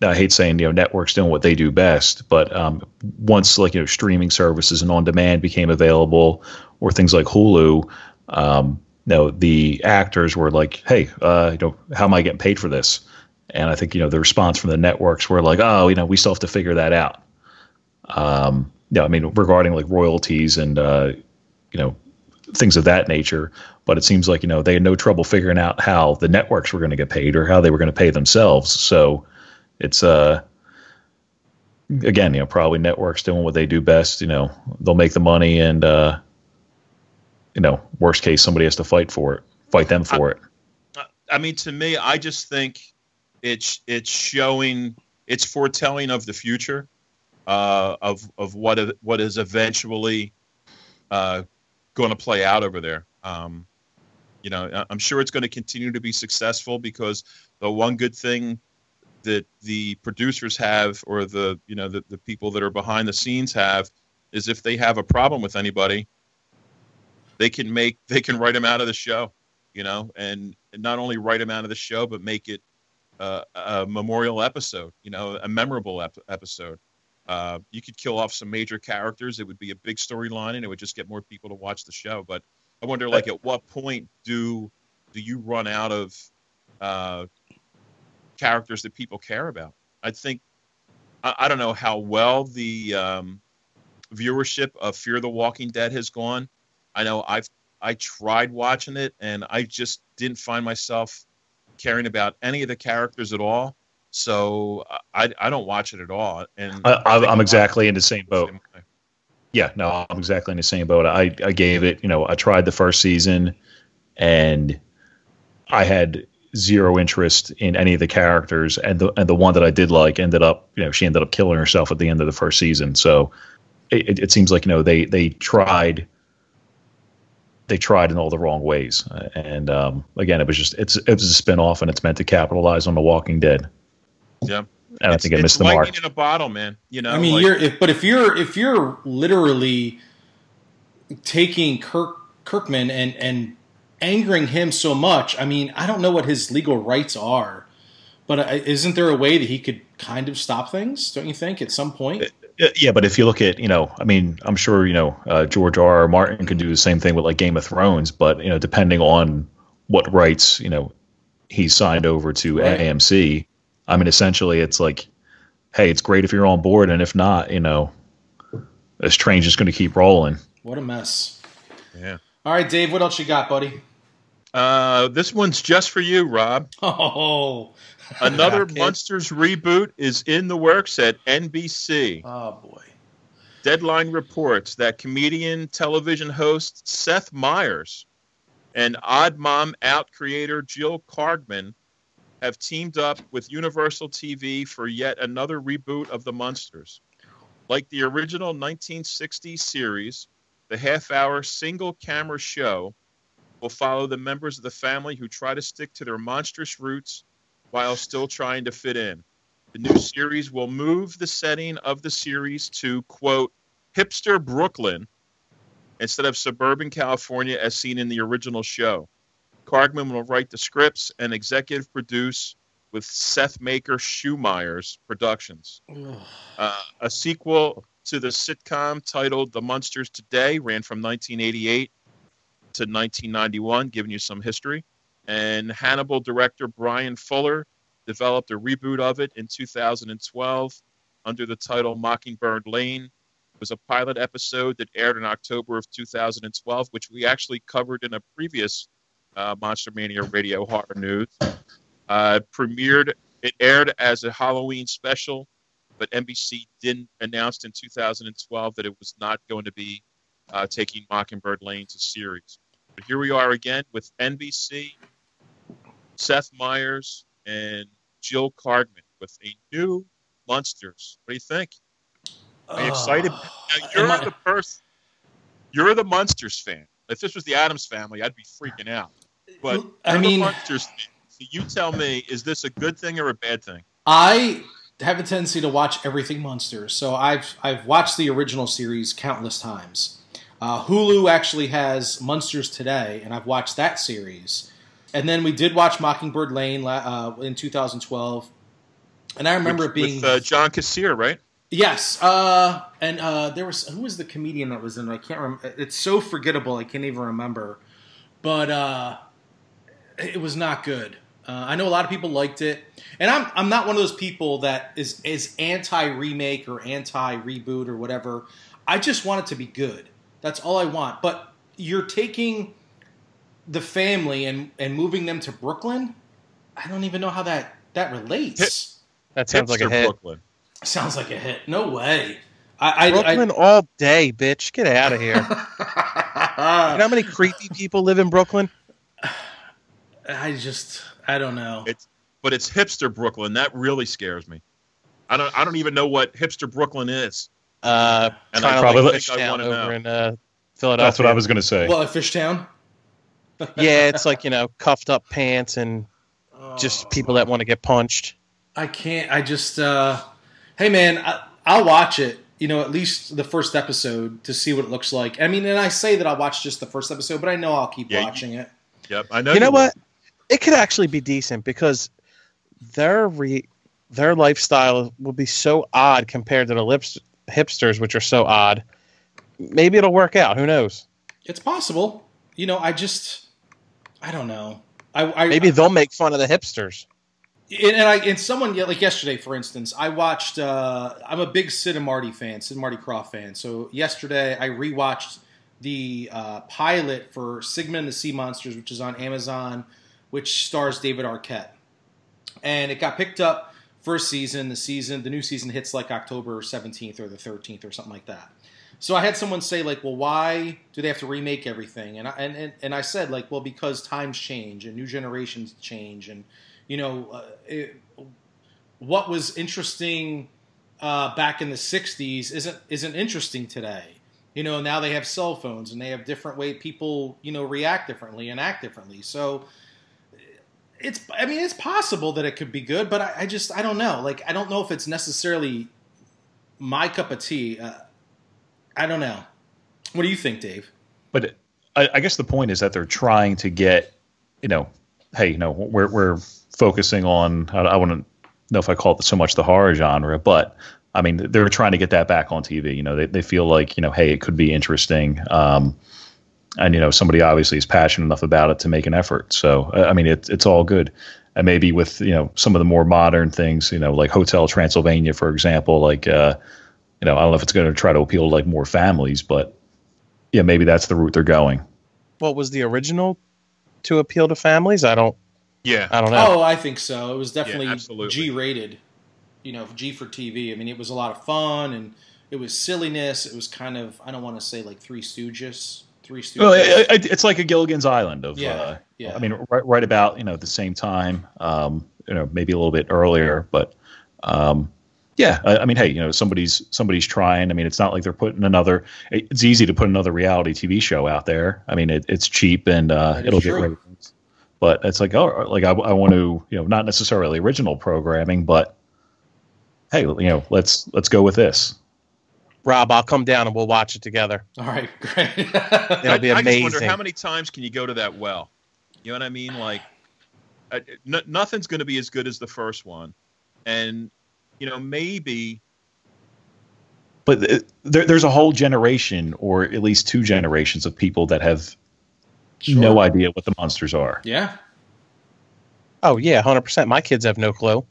I hate saying, you know, networks doing what they do best, but um, once like, you know, streaming services and on demand became available, or things like Hulu, um, you know, the actors were like, hey, uh, you know, how am I getting paid for this? And I think, you know, the response from the networks were like, oh, you know, we still have to figure that out. Um, you know, I mean, regarding like royalties and, uh, you know, things of that nature. But it seems like, you know, they had no trouble figuring out how the networks were going to get paid or how they were going to pay themselves. So it's, uh, again, you know, probably networks doing what they do best. You know, they'll make the money and, uh, you know, worst case, somebody has to fight for it, fight them for it. I mean, to me, I just think it's, it's showing, it's foretelling of the future, uh, of, of what, what is eventually, uh, going to play out over there. Um, you know, I'm sure it's going to continue to be successful because the one good thing that the producers have, or the, you know, the, the people that are behind the scenes have, is if they have a problem with anybody, they can make, they can write them out of the show, you know, and not only write them out of the show, but make it uh, a memorial episode, you know, a memorable ep- episode. Uh, you could kill off some major characters. It would be a big storyline and it would just get more people to watch the show. But I wonder, like, at what point do, do you run out of, uh, characters that people care about? I think I, I don't know how well the um, viewership of Fear the Walking Dead has gone. I know I've I tried watching it and I just didn't find myself caring about any of the characters at all. So I, I don't watch it at all. And I, I I'm exactly in the same boat. Same yeah, no, I'm exactly in the same boat. I, I gave it, you know, I tried the first season and I had zero interest in any of the characters, and the and the one that I did like ended up, you know, she ended up killing herself at the end of the first season. So it, it seems like, you know, they they tried they tried in all the wrong ways. And um, again, it was just it's it was a spinoff, and it's meant to capitalize on The Walking Dead. Yeah, and I think it missed the mark. It's lightning in a bottle, man. You know, I mean, like, you're if, but if you're if you're literally taking Kirk Kirkman and and. angering him so much, I mean, I don't know what his legal rights are, but isn't there a way that he could kind of stop things, don't you think, at some point? Yeah, but if you look at, you know, I mean, I'm sure, you know, uh, George R. R. Martin can do the same thing with, like, Game of Thrones, but, you know, depending on what rights, you know, he signed over to right. A M C, I mean, essentially it's like, hey, it's great if you're on board, and if not, you know, this train's just going to keep rolling. What a mess. Yeah. All right, Dave, what else you got, buddy? Uh, this one's just for you, Rob. Oh. Another yeah, Monsters reboot is in the works at N B C. Oh, boy. Deadline reports that comedian television host Seth Meyers and Odd Mom Out creator Jill Kargman have teamed up with Universal T V for yet another reboot of the Monsters. Like the original nineteen sixties series, the half-hour single-camera show will follow the members of the family who try to stick to their monstrous roots while still trying to fit in. The new series will move the setting of the series to, quote, hipster Brooklyn instead of suburban California as seen in the original show. Kargman will write the scripts and executive produce with Seth Maker Schumeyer's Productions. Uh, a sequel to the sitcom titled The Munsters Today, ran from nineteen eighty-eight to nineteen ninety-one, giving you some history. And Hannibal director Brian Fuller developed a reboot of it in two thousand twelve under the title Mockingbird Lane. It was a pilot episode that aired in October of two thousand twelve, which we actually covered in a previous uh, Monster Mania Radio Horror News. Uh, it premiered, it aired as a Halloween special but N B C didn't announced in two thousand twelve that it was not going to be uh, taking Mockingbird Lane to series. But here we are again with N B C, Seth Meyers, and Jill Kargman with a new Monsters. What do you think? Are you uh, excited? Now, you're I... the person. You're the Monsters fan. If this was the Addams Family, I'd be freaking out. But I mean, the Monsters fan. So you tell me, is this a good thing or a bad thing? I have a tendency to watch everything Monsters, so I've I've watched the original series countless times. Uh, Hulu actually has Monsters Today, and I've watched that series. And then we did watch Mockingbird Lane uh, in two thousand twelve, and I remember with, it being with uh, John Cassier, right? Yes, uh, and uh, there was who was the comedian that was in it? I can't remember. It's so forgettable, I can't even remember. But uh, it was not good. Uh, I know a lot of people liked it, and I'm I'm not one of those people that is is anti-remake or anti-reboot or whatever. I just want it to be good. That's all I want. But you're taking the family and, and moving them to Brooklyn. I don't even know how that, that relates. That sounds Hipster like a hit. Brooklyn. Sounds like a hit. No way. I, I, Brooklyn I, all day, bitch. Get out of here. You know how many creepy people live in Brooklyn? I just, I don't know. It's, but it's hipster Brooklyn. That really scares me. I don't, I don't even know what hipster Brooklyn is. Uh, and I probably think I want to know. In, uh, Philadelphia. That's what I was going to say. Well, Fishtown. Yeah, it's like, you know, cuffed up pants and oh, just people that want to get punched. I can't. I just. Uh, hey, man, I, I'll watch it. You know, at least the first episode to see what it looks like. I mean, and I say that I'll watch just the first episode, but I know I'll keep yeah, watching you, it. Yep, I know. You know you what? Will. It could actually be decent because their re- their lifestyle will be so odd compared to the lips- hipsters, which are so odd. Maybe it'll work out. Who knows? It's possible. You know, I just I don't know. I, I maybe they'll make fun of the hipsters. And, and I and someone like yesterday, for instance, I watched. Uh, I'm a big Sid and Marty fan, Sid and Marty Krofft fan. So yesterday, I rewatched the uh, pilot for Sigma and the Sea Monsters, which is on Amazon, which stars David Arquette. And it got picked up for a season. The season, the new season hits like October seventeenth or the thirteenth or something like that. So I had someone say, like, well, why do they have to remake everything? And I, and, and, and I said, like, well, because times change and new generations change. And, you know, uh, it, what was interesting uh, back in the sixties isn't isn't interesting today. You know, now they have cell phones and they have different way people, you know, react differently and act differently. So it's, I mean, it's possible that it could be good, but I, I just, I don't know. Like, I don't know if it's necessarily my cup of tea. Uh, I don't know. What do you think, Dave? But I, I guess the point is that they're trying to get, you know, hey, you know, we're, we're focusing on, I, I wouldn't know if I call it so much the horror genre, but I mean, they're trying to get that back on T V. You know, they they feel like, you know, hey, it could be interesting. Um, and, you know, somebody obviously is passionate enough about it to make an effort. So, I mean, it, it's all good. And maybe with, you know, some of the more modern things, you know, like Hotel Transylvania, for example, like, uh, you know, I don't know if it's going to try to appeal to like more families, but yeah, maybe that's the route they're going. What was the original to appeal to families? I don't. Yeah. I don't know. Oh, I think so. It was definitely yeah, G-rated. You know, G for T V. I mean, it was a lot of fun, and it was silliness. It was kind of, I don't want to say like Three Stooges, Three Stooges. Well, it, it, it's like a Gilligan's Island of, yeah, uh, yeah. I mean, right, right about, you know, the same time, um, you know, maybe a little bit earlier, but um, yeah, I, I mean, hey, you know, somebody's, somebody's trying. I mean, it's not like they're putting another, it's easy to put another reality T V show out there. I mean, it, it's cheap and uh, it'll true. get ratings, but it's like, oh, like I, I want to, you know, not necessarily original programming, but hey, you know, let's let's go with this. Rob, I'll come down and we'll watch it together. All right, great. It'll be I, amazing. I just wonder how many times can you go to that well? You know what I mean? Like, I, n- nothing's going to be as good as the first one, and you know maybe. But th- there, there's a whole generation, or at least two generations, of people that have sure. no idea what the monsters are. Yeah. Oh yeah, one hundred percent. My kids have no clue.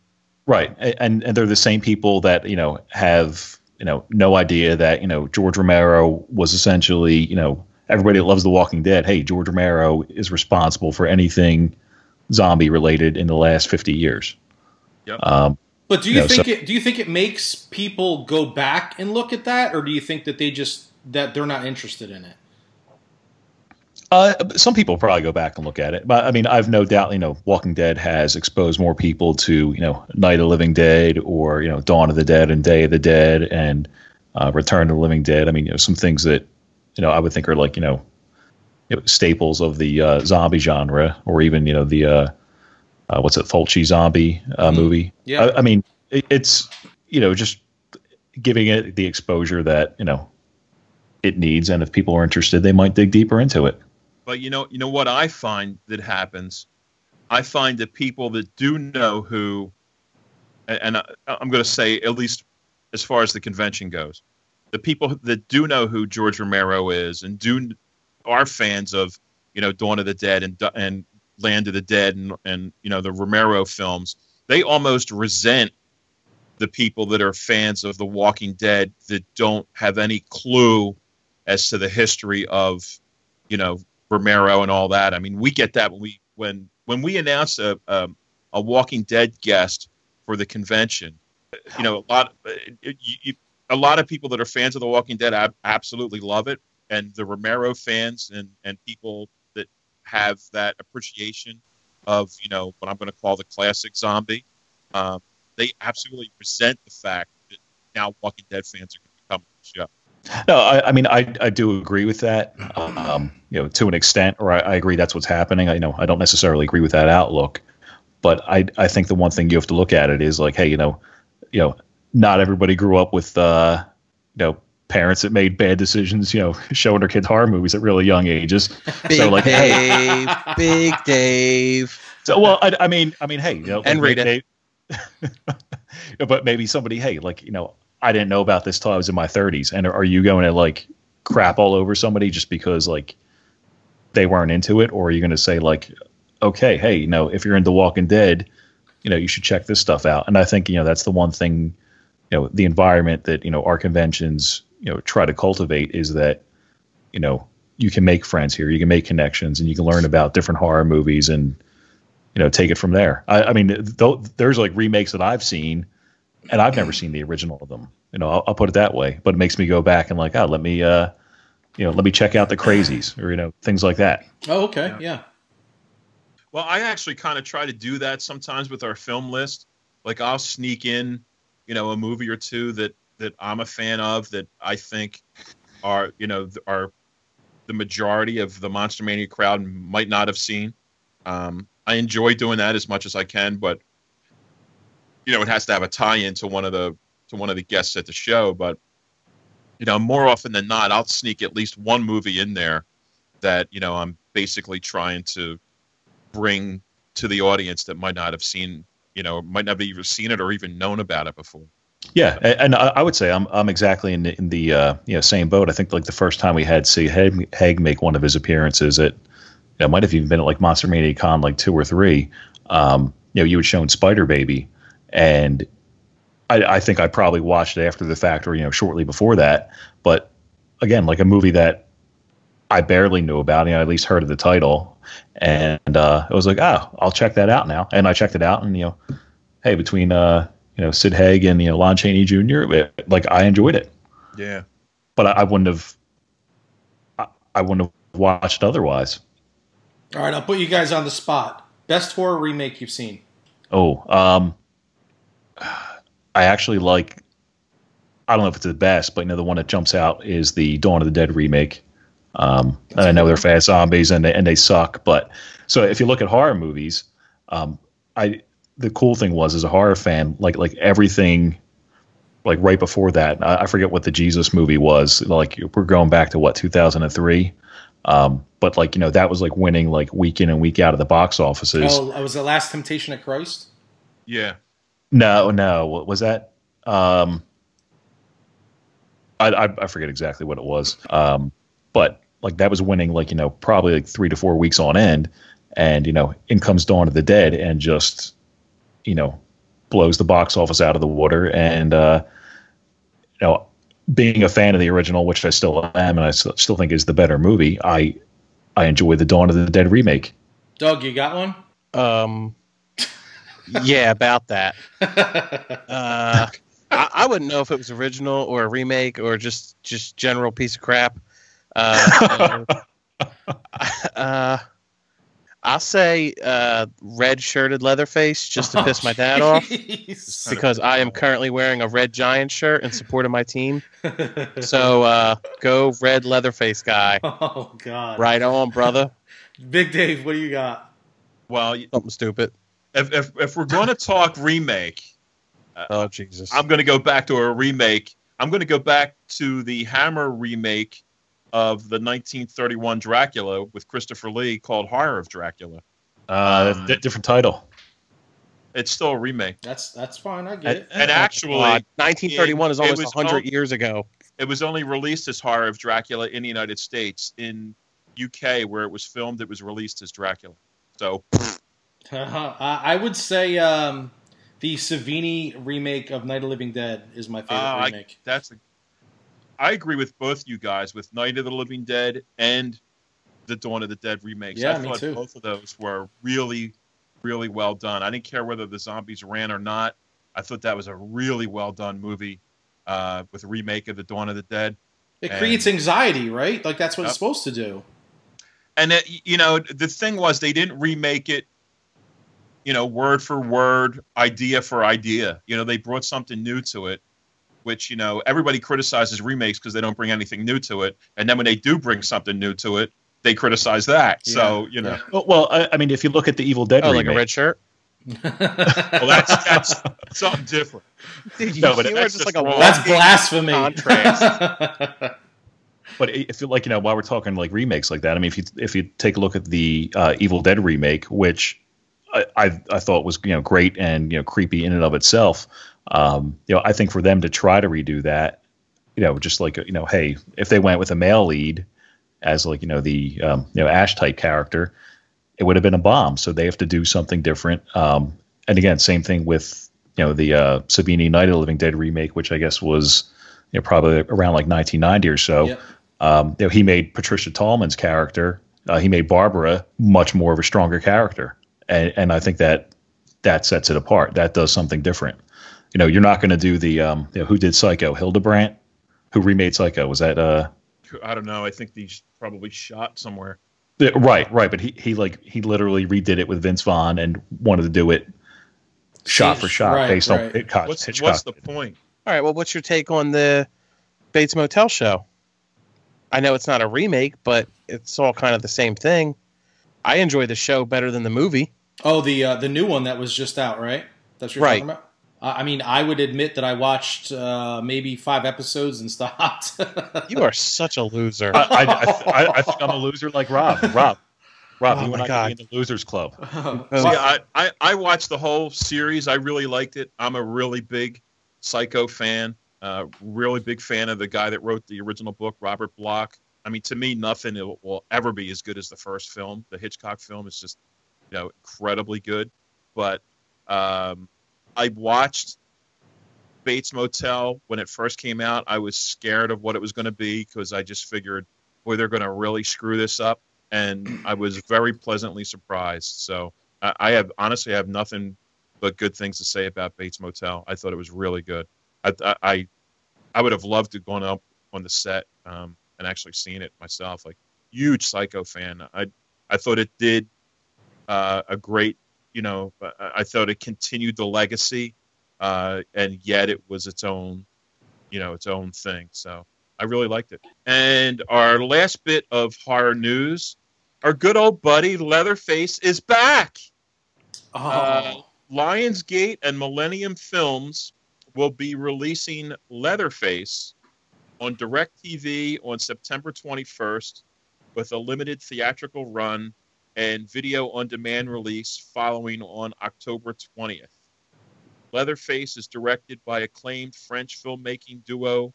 Right, and and they're the same people that, you know, have, you know, no idea that, you know, George Romero was essentially, you know, everybody that loves The Walking Dead, hey, George Romero is responsible for anything zombie related in the last fifty years. Yep. Um, But do you, you know, think so. it, do you think it makes people go back and look at that, or do you think that they just that they're not interested in it? Uh, some people probably go back and look at it, but I mean, I've no doubt, you know, Walking Dead has exposed more people to, you know, Night of the Living Dead, or, you know, Dawn of the Dead and Day of the Dead and uh, Return of the Living Dead. I mean, you know, some things that, you know, I would think are like, you know, staples of the uh, zombie genre, or even, you know, the uh, uh, what's it, Fulci zombie uh, mm-hmm. movie. Yeah, I, I mean, it, it's, you know, just giving it the exposure that, you know, it needs, and if people are interested, they might dig deeper into it. But you know, you know what I find that happens? I find that people that do know who, and, and I, I'm going to say, at least as far as the convention goes, the people that do know who George Romero is and do are fans of, you know, Dawn of the Dead and and Land of the Dead and, and you know, the Romero films, they almost resent the people that are fans of The Walking Dead that don't have any clue as to the history of, you know, Romero and all that. I mean, we get that when we when when we announce a um, a Walking Dead guest for the convention. You know, a lot you, you, a lot of people that are fans of The Walking Dead ab- absolutely love it, and the Romero fans and, and people that have that appreciation of, you know, what I'm going to call the classic zombie, um, they absolutely resent the fact that now Walking Dead fans are going to be coming to the show. No, I, I mean, I, I do agree with that, um, you know, to an extent, or I, I agree that's what's happening. I you know I don't necessarily agree with that outlook, but I I think the one thing you have to look at it is like, hey, you know, you know, not everybody grew up with, uh, you know, parents that made bad decisions, you know, showing their kids horror movies at really young ages. Big so, like, Dave, Big Dave. So, well, I, I mean, I mean, hey, you know, and like, Rita. But maybe somebody, hey, like, you know, I didn't know about this till I was in my thirties. And are you going to like crap all over somebody just because like they weren't into it? Or are you going to say like, okay, hey, you know, if you're into Walking Dead, you know, you should check this stuff out. And I think, you know, that's the one thing, you know, the environment that, you know, our conventions, you know, try to cultivate is that, you know, you can make friends here, you can make connections, and you can learn about different horror movies and, you know, take it from there. I, I mean, th- there's like remakes that I've seen, and I've never seen the original of them. You know, I'll, I'll put it that way. But it makes me go back and like, oh, let me, uh, you know, let me check out the Crazies, or, you know, things like that. Oh, okay. Yeah. yeah. Well, I actually kind of try to do that sometimes with our film list. Like I'll sneak in, you know, a movie or two that, that I'm a fan of that I think are, you know, are the majority of the Monster Mania crowd might not have seen. Um, I enjoy doing that as much as I can, but you know, it has to have a tie-in to one of the to one of the guests at the show. But you know, more often than not, I'll sneak at least one movie in there that, you know, I'm basically trying to bring to the audience that might not have seen, you know, might not have even seen it or even known about it before. Yeah, and I would say I'm I'm exactly in the, in the uh, you know, same boat. I think like the first time we had see Haig make one of his appearances at, you know, it might have even been at like Monster Mania Con like two or three. Um, you know, you had shown Spider Baby. And I, I think I probably watched it after the fact, or, you know, shortly before that. But again, like a movie that I barely knew about, you know, I at least heard of the title. And uh, I was like, oh, I'll check that out now. And I checked it out, and, you know, hey, between, uh, you know, Sid Haig and, you know, Lon Chaney Junior, it, like, I enjoyed it. Yeah. But I, I wouldn't have, I, I wouldn't have watched otherwise. All right, I'll put you guys on the spot. Best horror remake you've seen? Oh, um... I actually like, I don't know if it's the best, but you know, the one that jumps out is the Dawn of the Dead remake. Um, and I know they're fast zombies and they, and they suck, but so if you look at horror movies, um, I, the cool thing was as a horror fan, like, like everything, like right before that, I, I forget what the Jesus movie was, like we're going back to what, two thousand three. Um, but like, you know, that was like winning like week in and week out of the box offices. Oh, it was The Last Temptation of Christ. Yeah. No, no. What was that? Um, I, I I forget exactly what it was. Um, but like that was winning, like, you know, probably like three to four weeks on end, and you know, in comes Dawn of the Dead and just, you know, blows the box office out of the water. And uh, you know, being a fan of the original, which I still am, and I still think is the better movie, I I enjoy the Dawn of the Dead remake. Doug, you got one? Um. Yeah, about that. Uh, I, I wouldn't know if it was original or a remake or just just general piece of crap. Uh, uh, uh, I'll say uh, red-shirted Leatherface just to oh, piss my dad geez. off, because I am currently wearing a red Giant shirt in support of my team. So uh, go red Leatherface guy. Oh, God. Right on, brother. Big Dave, what do you got? Well, something stupid. If if, if we're going to talk remake, uh, oh Jesus, I'm going to go back to a remake. I'm going to go back to the Hammer remake of the nineteen thirty-one Dracula with Christopher Lee called Horror of Dracula. Uh, um, different title. It's still a remake. That's that's fine. I get it. And, and actually, uh, nineteen thirty-one it, is almost one hundred only, years ago. It was only released as Horror of Dracula in the United States. In U K, where it was filmed, it was released as Dracula. So, uh-huh. I would say um, the Savini remake of Night of the Living Dead is my favorite uh, remake. I, that's a, I agree with both you guys with Night of the Living Dead and the Dawn of the Dead remakes. Yeah, I me thought too. Both of those were really, really well done. I didn't care whether the zombies ran or not. I thought that was a really well done movie uh, with a remake of the Dawn of the Dead. It and, creates anxiety, right? Like that's what yep. it's supposed to do. And, it, you know, the thing was they didn't remake it, you know, word for word, idea for idea. You know, they brought something new to it, which, you know, everybody criticizes remakes because they don't bring anything new to it. And then when they do bring something new to it, they criticize that. Yeah. So, you know. Well, well I, I mean, if you look at the Evil Dead oh, remake. Like a red shirt? Well, that's, that's something different. Dude, you, no, but you that's, just like a that's blasphemy. Contrast. But if you like, you know, while we're talking like remakes like that, I mean, if you if you take a look at the uh, Evil Dead remake, which I, I I thought was you know great and you know creepy in and of itself, um, you know, I think for them to try to redo that, you know, just like you know, hey, if they went with a male lead as like you know the um, you know Ash type character, it would have been a bomb. So they have to do something different. Um, and again, same thing with you know the uh, Savini Night of the Living Dead remake, which I guess was you know probably around like nineteen ninety or so. Yep. Um, you know, he made Patricia Tallman's character. Uh, he made Barbara much more of a stronger character, and and I think that that sets it apart. That does something different. You know, you're not going to do the um, you know, who did Psycho? Hildebrandt, who remade Psycho? Was that? Uh, I don't know. I think he's probably shot somewhere. Yeah, right, right. But he he like he literally redid it with Vince Vaughn and wanted to do it shot for shot right, based right. on Hitchcock. What's, Hitchcock. What's the point? All right. Well, what's your take on the Bates Motel show? I know it's not a remake, but it's all kind of the same thing. I enjoy the show better than the movie. Oh, the uh, the new one that was just out, right? That's what you're right. talking about? Uh, I mean, I would admit that I watched uh, maybe five episodes and stopped. You are such a loser. I, I, I, I, I think I'm a loser like Rob. Rob, Rob, oh you and I God. Could be in the Losers Club. Oh. See, I, I, I watched the whole series. I really liked it. I'm a really big Psycho fan. Uh, really big fan of the guy that wrote the original book, Robert Bloch. I mean, to me, nothing will ever be as good as the first film. The Hitchcock film is just, you know, incredibly good. But um, I watched Bates Motel when it first came out. I was scared of what it was going to be because I just figured, boy, they're going to really screw this up. And I was very pleasantly surprised. So I, I have honestly, I have nothing but good things to say about Bates Motel. I thought it was really good. I, I I would have loved to have gone up on the set um, and actually seen it myself. Like, huge Psycho fan. I I thought it did uh, a great, you know, I, I thought it continued the legacy, uh, and yet it was its own, you know, its own thing. So I really liked it. And our last bit of horror news, our good old buddy Leatherface is back. Oh. Uh, Lionsgate and Millennium Films will be releasing Leatherface on DirecTV on September twenty-first with a limited theatrical run and video on demand release following on October twentieth. Leatherface is directed by acclaimed French filmmaking duo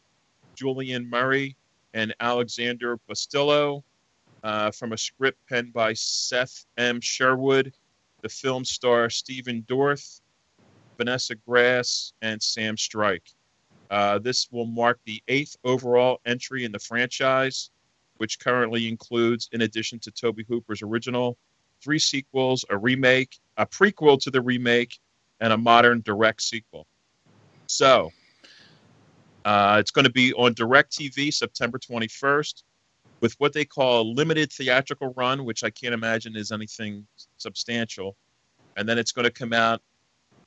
Julien Murray and Alexandre Bustillo uh, from a script penned by Seth M. Sherwood. The film stars Stephen Dorff, Vanessa Grass, and Sam Strike. Uh, this will mark the eighth overall entry in the franchise, which currently includes, in addition to Toby Hooper's original, three sequels, a remake, a prequel to the remake, and a modern direct sequel. So uh, it's going to be on DirecTV September twenty-first with what they call a limited theatrical run, which I can't imagine is anything substantial. And then it's going to come out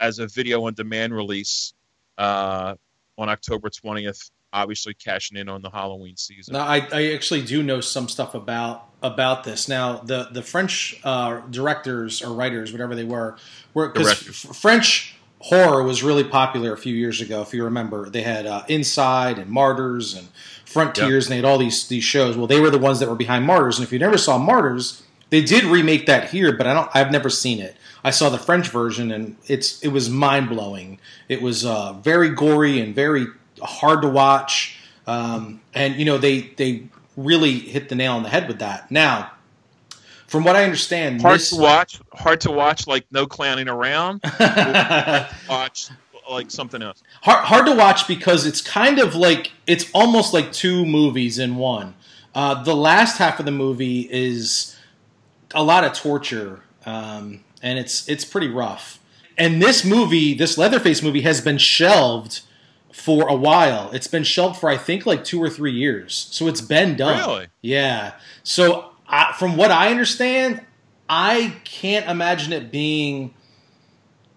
as a video on demand release uh, on October twentieth, obviously cashing in on the Halloween season. Now, I, I actually do know some stuff about about this. Now, the, the French uh, directors or writers, whatever they were, were 'cause f- French horror was really popular a few years ago, if you remember. They had uh, Inside and Martyrs and Frontiers, yep. and they had all these these shows. Well, they were the ones that were behind Martyrs. And if you never saw Martyrs, they did remake that here, but I don't. I've never seen it. I saw the French version, and it's it was mind-blowing. It was uh, very gory and very hard to watch. Um, and, you know, they, they really hit the nail on the head with that. Now, from what I understand... Hard this, to watch, hard to watch, like no clowning around. watch like something else. Hard, hard to watch because it's kind of like... It's almost like two movies in one. Uh, the last half of the movie is a lot of torture. Um, and it's it's pretty rough. And this movie, this Leatherface movie, has been shelved for a while. It's been shelved for, I think, like two or three years. So it's been done. Really? Yeah. So I, from what I understand, I can't imagine it being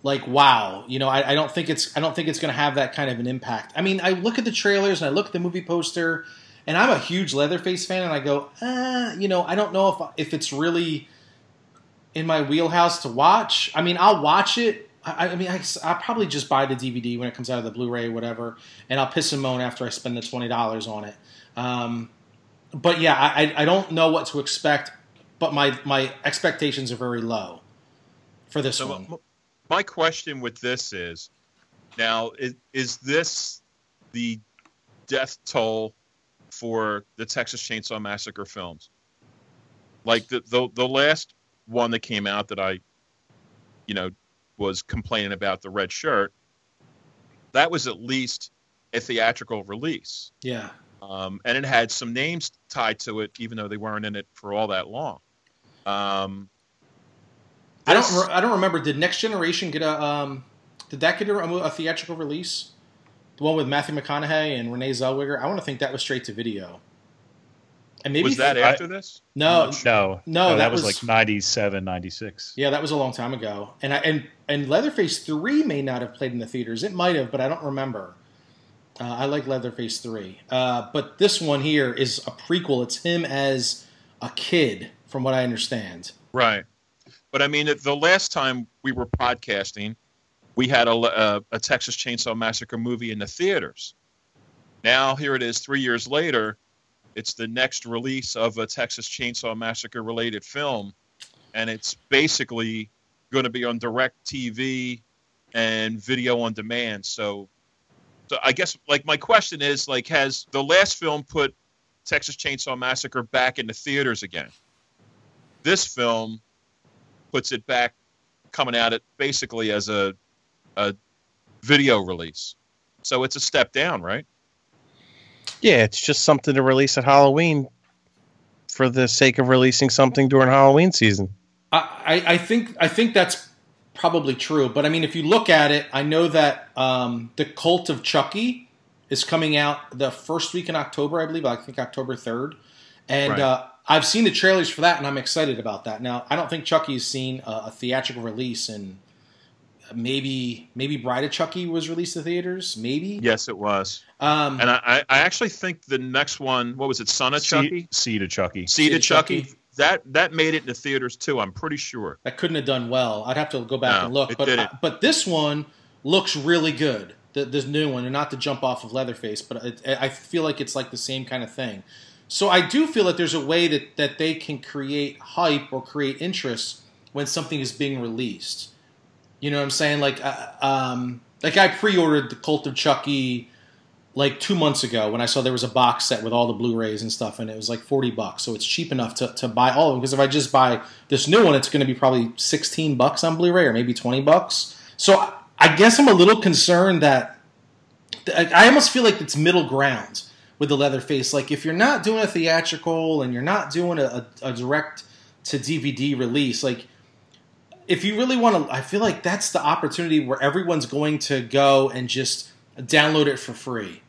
like, wow. You know, I, I don't think it's I don't think it's going to have that kind of an impact. I mean, I look at the trailers and I look at the movie poster, and I'm a huge Leatherface fan, and I go, ah, you know, I don't know if if it's really in my wheelhouse to watch. I mean, I'll watch it. I mean, I, I'll probably just buy the D V D when it comes out of the Blu-ray or whatever, and I'll piss and moan after I spend the twenty dollars on it. Um, but yeah, I, I don't know what to expect, but my, my expectations are very low for this so one. My question with this is, now, is, is this the death toll for the Texas Chainsaw Massacre films? Like, the the, the last one that came out that I, you know, was complaining about the red shirt, that was at least a theatrical release. Yeah. Um, and it had some names tied to it, even though they weren't in it for all that long. Um, I don't, re- I don't remember. Did Next Generation get a, um, did that get a, a theatrical release? The one with Matthew McConaughey and Renee Zellweger. I want to think that was straight to video. And maybe was that after I, this? No, sure. no, no, no. That, that was, was like ninety-seven, ninety-six. Yeah, that was a long time ago. And I, and and Leatherface three may not have played in the theaters. It might have, but I don't remember. Uh, I like Leatherface three, uh, but this one here is a prequel. It's him as a kid, from what I understand. Right, but I mean, the last time we were podcasting, we had a a, a Texas Chainsaw Massacre movie in the theaters. Now here it is, three years later. It's the next release of a Texas Chainsaw Massacre-related film, and it's basically going to be on DirecTV and video on demand. So, so I guess, like, my question is, like, has the last film put Texas Chainsaw Massacre back in the theaters again? This film puts it back, coming at it basically as a, a video release. So it's a step down, right? Yeah, it's just something to release at Halloween for the sake of releasing something during Halloween season. I, I think I think that's probably true. But, I mean, if you look at it, I know that um, The Cult of Chucky is coming out the first week in October, I believe. I think October third. And right. uh, I've seen the trailers for that, and I'm excited about that. Now, I don't think Chucky's seen a, a theatrical release in... Maybe maybe Bride of Chucky was released to theaters. Maybe. Yes, it was. Um, and I, I actually think the next one, what was it, Son of Chucky? Seed of Chucky. Seed of Chucky. Chucky. That that made it in the theaters too, I'm pretty sure. That couldn't have done well. I'd have to go back no, and look. It but didn't. I, but this one looks really good, the, this new one. And not to jump off of Leatherface, but it, I feel like it's like the same kind of thing. So I do feel that there's a way that, that they can create hype or create interest when something is being released. You know what I'm saying? Like, uh, um, like I pre-ordered The Cult of Chucky like two months ago when I saw there was a box set with all the Blu-rays and stuff, and it was like forty bucks. So it's cheap enough to, to buy all of them, because if I just buy this new one, it's going to be probably sixteen bucks on Blu-ray or maybe twenty bucks. So I guess I'm a little concerned that I almost feel like it's middle ground with the Leatherface. Like, if you're not doing a theatrical and you're not doing a, a direct to D V D release, like, if you really want to, I feel like that's the opportunity where everyone's going to go and just download it for free.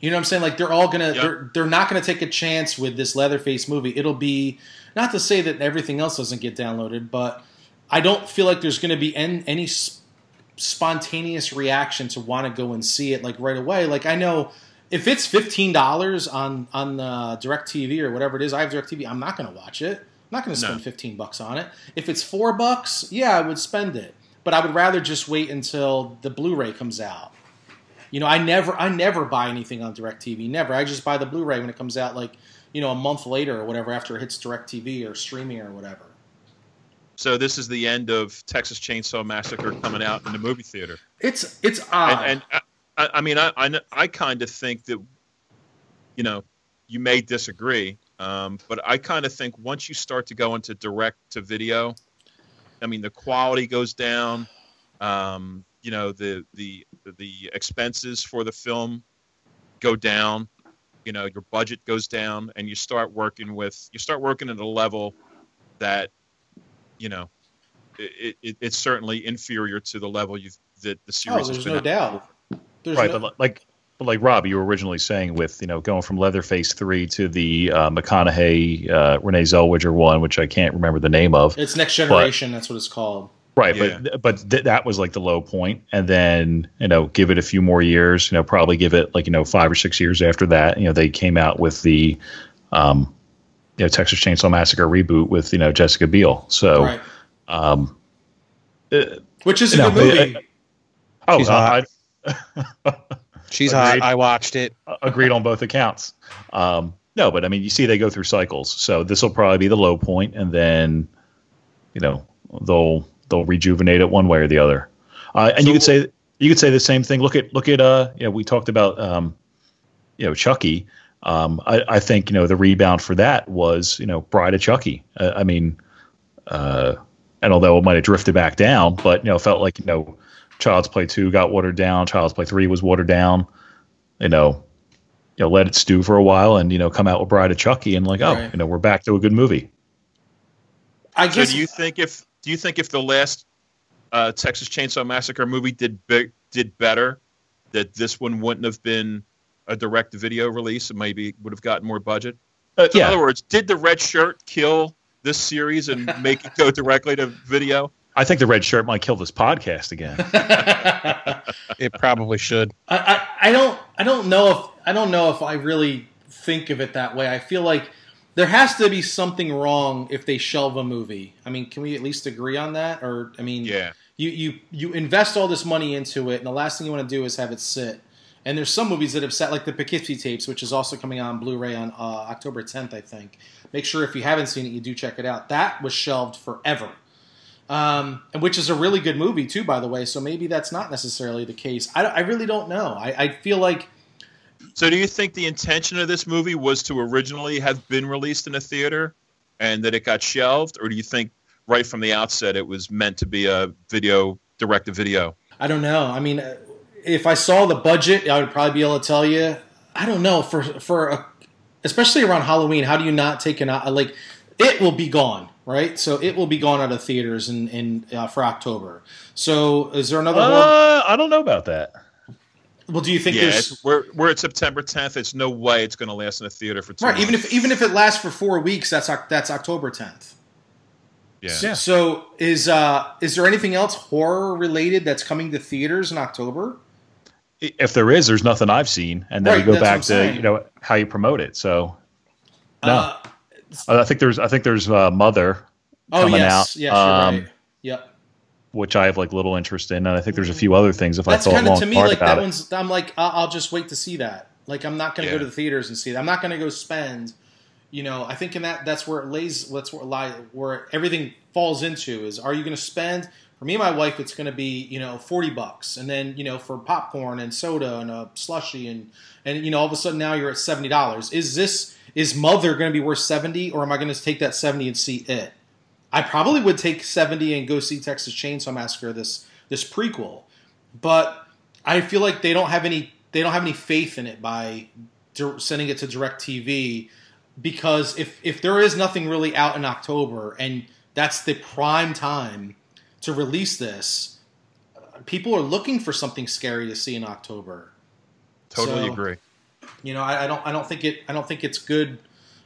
You know what I'm saying? Like, they're all going to, yep. they're, they're not going to take a chance with this Leatherface movie. It'll be, not to say that everything else doesn't get downloaded, but I don't feel like there's going to be any, any sp- spontaneous reaction to want to go and see it, like, right away. Like, I know if it's fifteen dollars on, on uh, DirecTV or whatever it is, I have DirecTV, I'm not going to watch it. I'm not going to spend no. fifteen bucks on it. If it's four bucks, yeah, I would spend it. But I would rather just wait until the Blu-ray comes out. You know, I never, I never buy anything on DirecTV. Never. I just buy the Blu-ray when it comes out, like, you know, a month later or whatever, after it hits DirecTV or streaming or whatever. So this is the end of Texas Chainsaw Massacre coming out in the movie theater. It's it's odd. And, and I, I mean, I I, I kind of think that, you know, you may disagree. Um, but I kind of think once you start to go into direct-to-video, I mean, the quality goes down. Um, you know, the the the expenses for the film go down. You know, your budget goes down, and you start working with you start working at a level that, you know, it, it, it's certainly inferior to the level you that the series. Oh, there's has been no doubt. There's right, no- but like. But like Rob, you were originally saying, with, you know, going from Leatherface three to the uh, McConaughey uh, Renee Zellweger one, which I can't remember the name of. It's Next Generation. But, that's what it's called. Right, yeah. but but th- that was like the low point, and then, you know, give it a few more years. You know, probably give it like, you know, five or six years after that. You know, they came out with the, um, you know, Texas Chainsaw Massacre reboot with, you know, Jessica Biel. So, right. um, uh, which is a no, good movie. I, I, oh, uh, I. She's hot. I watched it. Agreed on both accounts. Um, no, but I mean, you see, they go through cycles. So this will probably be the low point, and then, you know, they'll they'll rejuvenate it one way or the other. Uh, and so, you could say you could say the same thing. Look at look at uh, you know, we talked about um, you know, Chucky. Um, I, I think, you know, the rebound for that was, you know, Bride of Chucky. Uh, I mean, uh, and although it might have drifted back down, but, you know, it felt like, you know, Child's Play two got watered down. Child's Play three was watered down. You know, you know, let it stew for a while, and, you know, come out with Bride of Chucky, and like, oh, right. you know, we're back to a good movie. I guess. So do you think if do you think if the last uh, Texas Chainsaw Massacre movie did big, did better, that this one wouldn't have been a direct video release? It maybe would have gotten more budget. Uh, so yeah. In other words, did the red shirt kill this series and make it go directly to video? I think the red shirt might kill this podcast again. It probably should. I, I, I don't I don't know if I don't know if I really think of it that way. I feel like there has to be something wrong if they shelve a movie. I mean, can we at least agree on that? Or I mean, yeah. you, you you invest all this money into it, and the last thing you want to do is have it sit. And there's some movies that have sat, like the Poughkeepsie Tapes, which is also coming out on Blu-ray on uh, October tenth, I think. Make sure if you haven't seen it, you do check it out. That was shelved forever. Um, and which is a really good movie too, by the way. So maybe that's not necessarily the case. I, I really don't know. I, I feel like. So do you think the intention of this movie was to originally have been released in a theater and that it got shelved? Or do you think right from the outset it was meant to be a video, direct-to-video? I don't know. I mean, if I saw the budget, I would probably be able to tell you. I don't know. For, for a, especially around Halloween, how do you not take an – like, it will be gone. Right, so it will be gone out of theaters in in uh, for October. So, is there another? Uh, I don't know about that. Well, do you think? Yeah, there's... we're we're at September tenth. It's no way it's going to last in a theater for two right. months. Even if even if it lasts for four weeks, that's that's October tenth. Yeah. So, yeah. so is uh is there anything else horror related that's coming to theaters in October? If there is, there's nothing I've seen, and then right, we go back to saying. You know, how you promote it. So, no. Uh, I think there's I think there's uh, Mother coming oh, yes. out, yes, um, you're right. Yep. Which I have like little interest in, and I think there's a few other things. If that's I thought long to me, hard like, about that it, one's, I'm like I'll just wait to see that. Like I'm not going to yeah. go to the theaters and see that. I'm not going to go spend, you know. I think in that that's where it lays. That's where it lies, where everything falls into is. Are you going to spend? For me and my wife, it's going to be, you know, forty bucks, and then, you know, for popcorn and soda and a slushie and and you know all of a sudden now you're at seventy dollars. Is this Is Mother going to be worth seventy, or am I going to take that seventy and see it? I probably would take seventy and go see Texas Chainsaw Massacre, this this prequel, but I feel like they don't have any they don't have any faith in it by sending it to DirecTV, because if if there is nothing really out in October and that's the prime time to release this. People are looking for something scary to see in October. Totally so, agree. You know, I, I don't. I don't think it. I don't think it's good.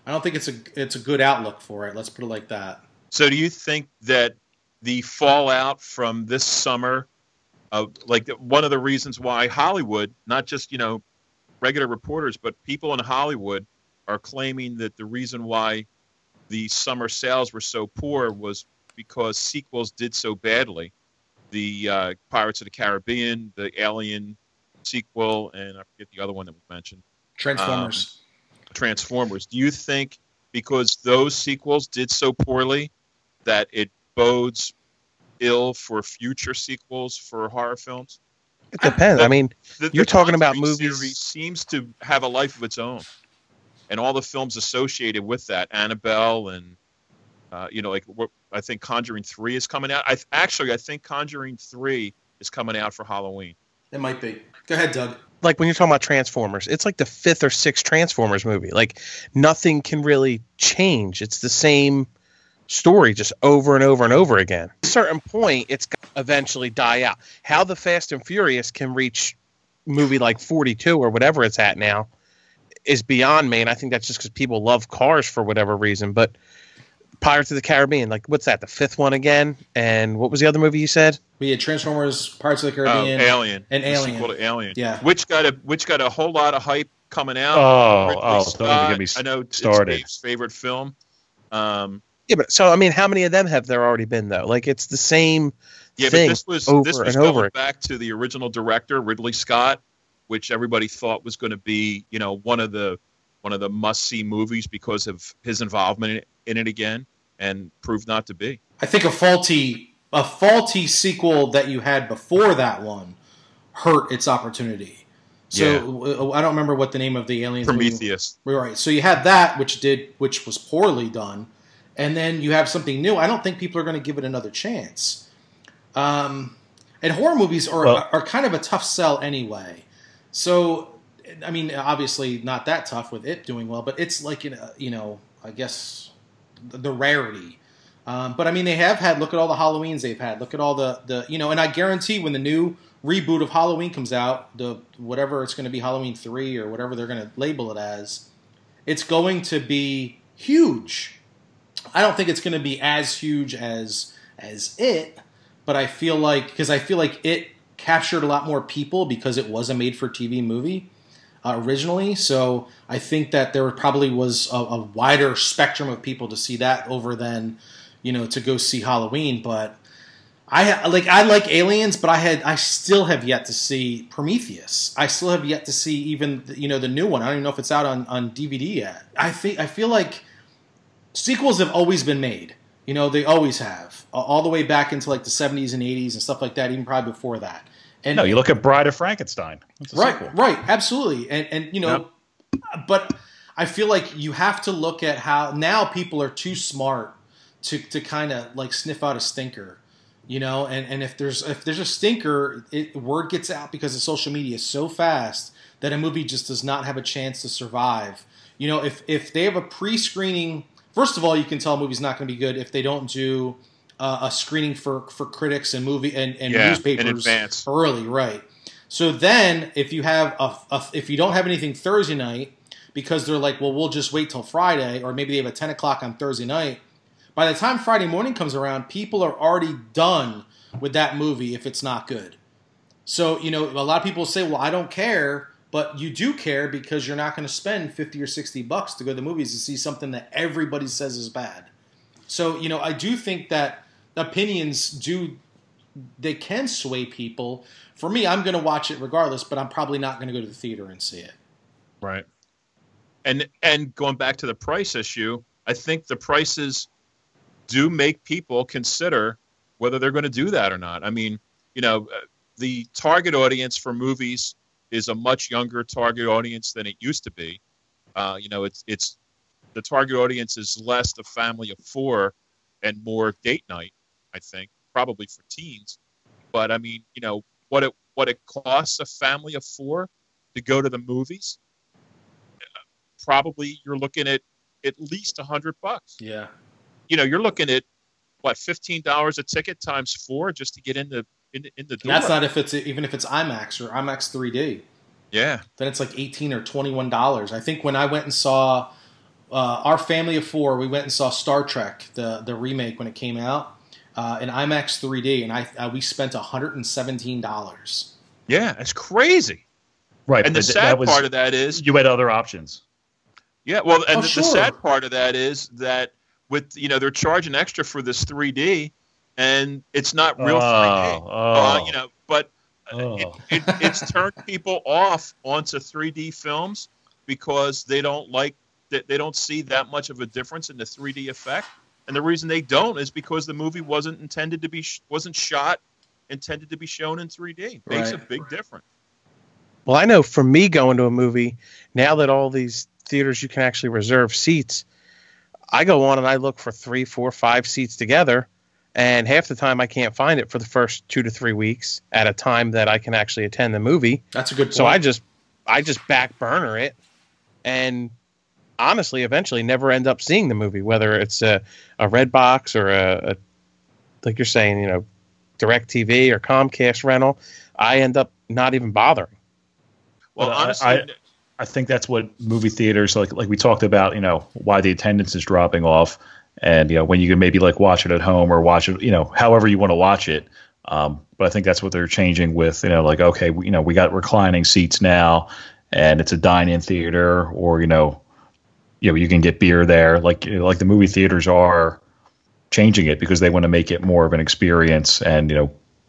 I don't think it's a. It's a good outlook for it. Let's put it like that. So, do you think that the fallout from this summer, uh, like one of the reasons why Hollywood, not just you know, regular reporters, but people in Hollywood are claiming that the reason why the summer sales were so poor was because sequels did so badly. The uh, Pirates of the Caribbean, the Alien sequel, and I forget the other one that we mentioned. Transformers. Um, Transformers. Do you think because those sequels did so poorly that it bodes ill for future sequels for horror films? It depends. I, the, I mean, the, the, you're the talking about movies. Series seems to have a life of its own, and all the films associated with that, Annabelle, and uh, you know, like what, I think Conjuring three is coming out. I actually, I think Conjuring three is coming out for Halloween. It might be. Go ahead, Doug. Like when you're talking about Transformers, it's like the fifth or sixth Transformers movie. Like nothing can really change. It's the same story just over and over and over again. At a certain point, it's going to eventually die out. How the Fast and Furious can reach movie like forty-two or whatever it's at now is beyond me. And I think that's just because people love cars for whatever reason. But Pirates of the Caribbean, like what's that? The fifth one again? And what was the other movie you said? We had Transformers, Pirates of the Caribbean, uh, Alien, and Alien. Sequel to Alien, yeah. Which got a which got a whole lot of hype coming out. Oh, oh Scott, don't even get me started. I know it's Dave's favorite film. Um, yeah, but so I mean, how many of them have there already been though? Like it's the same yeah, thing. Yeah, but this was over this was and over. Back to the original director Ridley Scott, which everybody thought was going to be you know one of the one of the must see movies because of his involvement in it, in it again. And proved not to be. I think a faulty, a faulty sequel that you had before that one hurt its opportunity. So yeah. I don't remember what the name of the Alien Prometheus. Movie. Right. So you had that, which did, which was poorly done, and then you have something new. I don't think people are going to give it another chance. Um, and horror movies are well, are kind of a tough sell anyway. So I mean, obviously not that tough with it doing well, but it's like you know, you know, I guess. The rarity. Um, but I mean, they have had, look at all the Halloweens they've had. Look at all the, the, you know, and I guarantee when the new reboot of Halloween comes out, the, whatever it's going to be, Halloween three or whatever they're going to label it as, it's going to be huge. I don't think it's going to be as huge as, as it, but I feel like, cause I feel like it captured a lot more people because it was a made for T V movie. Uh, originally, so I think that there probably was a, a wider spectrum of people to see that over than, you know, to go see Halloween. But I like I like Aliens, but I had I still have yet to see Prometheus. I still have yet to see even you know the new one. I don't even know if it's out on, on D V D yet. I think I feel like sequels have always been made. You know, they always have, all the way back into like the seventies and eighties and stuff like that. Even probably before that. And, no, you look at Bride of Frankenstein. Right, sequel. Right, absolutely. And, and you know, yep. But I feel like you have to look at how now people are too smart to, to kind of like sniff out a stinker, you know, and, and if there's if there's a stinker, it, word gets out because the social media is so fast that a movie just does not have a chance to survive. You know, if, if they have a pre-screening, first of all, you can tell a movie's not going to be good if they don't do – Uh, a screening for, for critics and movie and, and yeah, newspapers early, right? So then, if you have a, a if you don't have anything Thursday night because they're like, well, we'll just wait till Friday, or maybe they have a ten o'clock on Thursday night. By the time Friday morning comes around, people are already done with that movie if it's not good. So you know, a lot of people say, well, I don't care, but you do care because you're not going to spend fifty or sixty bucks to go to the movies to see something that everybody says is bad. So you know, I do think that. Opinions do they can sway people. For me, I'm going to watch it regardless, but I'm probably not going to go to the theater and see it. Right. And and going back to the price issue, I think the prices do make people consider whether they're going to do that or not. I mean, you know, the target audience for movies is a much younger target audience than it used to be. Uh, you know, it's it's the target audience is less the family of four and more date night. I think, probably for teens. But, I mean, you know, what it what it costs a family of four to go to the movies, probably you're looking at at least one hundred bucks. Yeah. You know, you're looking at what, fifteen dollars a ticket times four just to get in the in, in the door. And that's not if it's even if it's IMAX or IMAX three D. Yeah. Then it's like eighteen or twenty-one dollars. I think when I went and saw uh, our family of four, we went and saw Star Trek, the the remake when it came out, uh, in IMAX three D, and I uh, we spent one hundred seventeen dollars. Yeah, that's crazy. Right. And the sad that was, part of that is you had other options. Yeah, well, and oh, the, sure. the sad part of that is that with you know they're charging extra for this three D, and it's not real oh, three D. Oh. Uh, you know, but oh. it, it, it's turned people off onto three D films because they don't like that they don't see that much of a difference in the three D effect. And the reason they don't is because the movie wasn't intended to be wasn't shot intended to be shown in three D. It makes right. a big difference. Well, I know for me going to a movie, now that all these theaters you can actually reserve seats, I go on and I look for three, four, five seats together, and half the time I can't find it for the first two to three weeks at a time that I can actually attend the movie. That's a good point. So I just I just back burner it, and honestly, eventually never end up seeing the movie, whether it's a, a Redbox or a, a, like you're saying, you know, DirecTV or Comcast rental. I end up not even bothering. Well, but honestly, I, I think that's what movie theaters like. Like we talked about, you know, why the attendance is dropping off, and you know when you can maybe like watch it at home or watch it, you know, however you want to watch it. Um, but I think that's what they're changing with, you know, like okay, we, you know, we got reclining seats now, and it's a dine-in theater, or you know, you know, you can get beer there. Like you know, like the movie theaters are changing it because they want to make it more of an experience, and you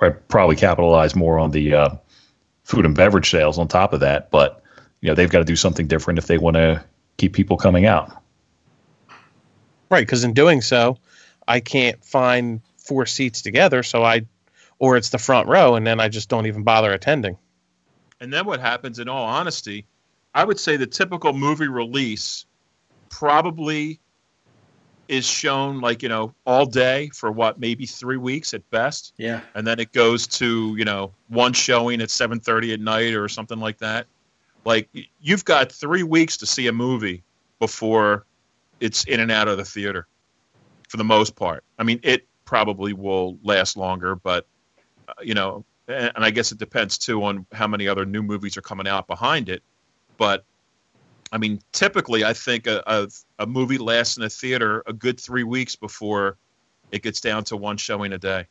know, probably capitalize more on the. Uh, food and beverage sales on top of that, but you know they've got to do something different if they want to keep people coming out. Right, because in doing so, I can't find four seats together, so I, or it's the front row, and then I just don't even bother attending. And then what happens, in all honesty, I would say the typical movie release probably is shown like, you know, all day for what, maybe three weeks at best. Yeah. And then it goes to, you know, one showing at seven thirty at night or something like that. Like you've got three weeks to see a movie before it's in and out of the theater for the most part. I mean, it probably will last longer, but uh, you know, and, and I guess it depends too on how many other new movies are coming out behind it. But I mean, typically, I think a, a a movie lasts in a theater a good three weeks before it gets down to one showing a day,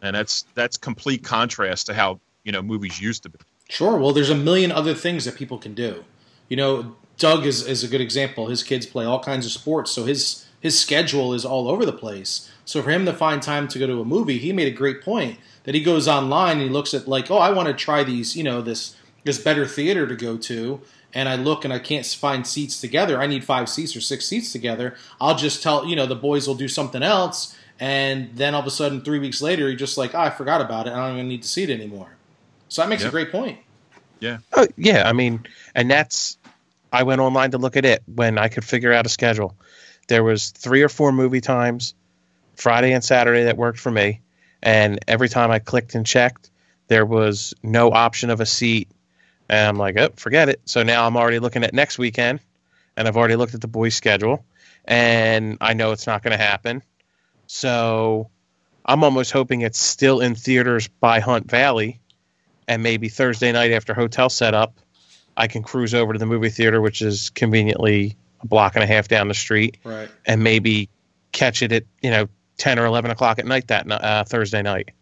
and that's that's complete contrast to how you know movies used to be. Sure. Well, there's a million other things that people can do. You know, Doug is, is a good example. His kids play all kinds of sports, so his his schedule is all over the place. So for him to find time to go to a movie, he made a great point that he goes online and he looks at like, oh, I want to try these, you know, this. There's better theater to go to, and I look and I can't find seats together. I need five seats or six seats together. I'll just tell, you know, the boys will do something else, and then all of a sudden three weeks later you're just like, oh, I forgot about it. I don't even need to see it anymore. So that makes yep. a great point. Yeah. Oh, yeah, I mean, and that's – I went online to look at it when I could figure out a schedule. There was three or four movie times, Friday and Saturday, that worked for me, and every time I clicked and checked, there was no option of a seat. And I'm like, oh, forget it. So now I'm already looking at next weekend, and I've already looked at the boys' schedule, and I know it's not going to happen. So I'm almost hoping it's still in theaters by Hunt Valley, and maybe Thursday night after hotel setup, I can cruise over to the movie theater, which is conveniently a block and a half down the street, right. and maybe catch it at you know ten or eleven o'clock at night that uh, Thursday night.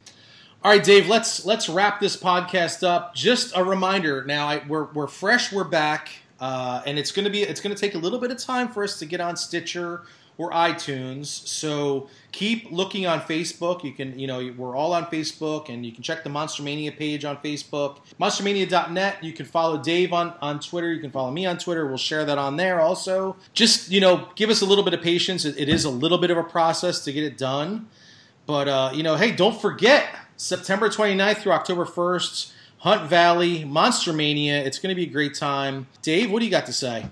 All right, Dave, let's let's wrap this podcast up. Just a reminder. Now I, we're we're fresh, we're back, uh, and it's gonna be it's gonna take a little bit of time for us to get on Stitcher or iTunes. So keep looking on Facebook. You can you know we're all on Facebook, and you can check the Monster Mania page on Facebook, monster mania dot net. You can follow Dave on, on Twitter. You can follow me on Twitter. We'll share that on there also. Just you know, give us a little bit of patience. It, it is a little bit of a process to get it done, but uh, you know, hey, don't forget. September twenty-ninth through October first, Hunt Valley, Monster Mania. It's going to be a great time. Dave, what do you got to say?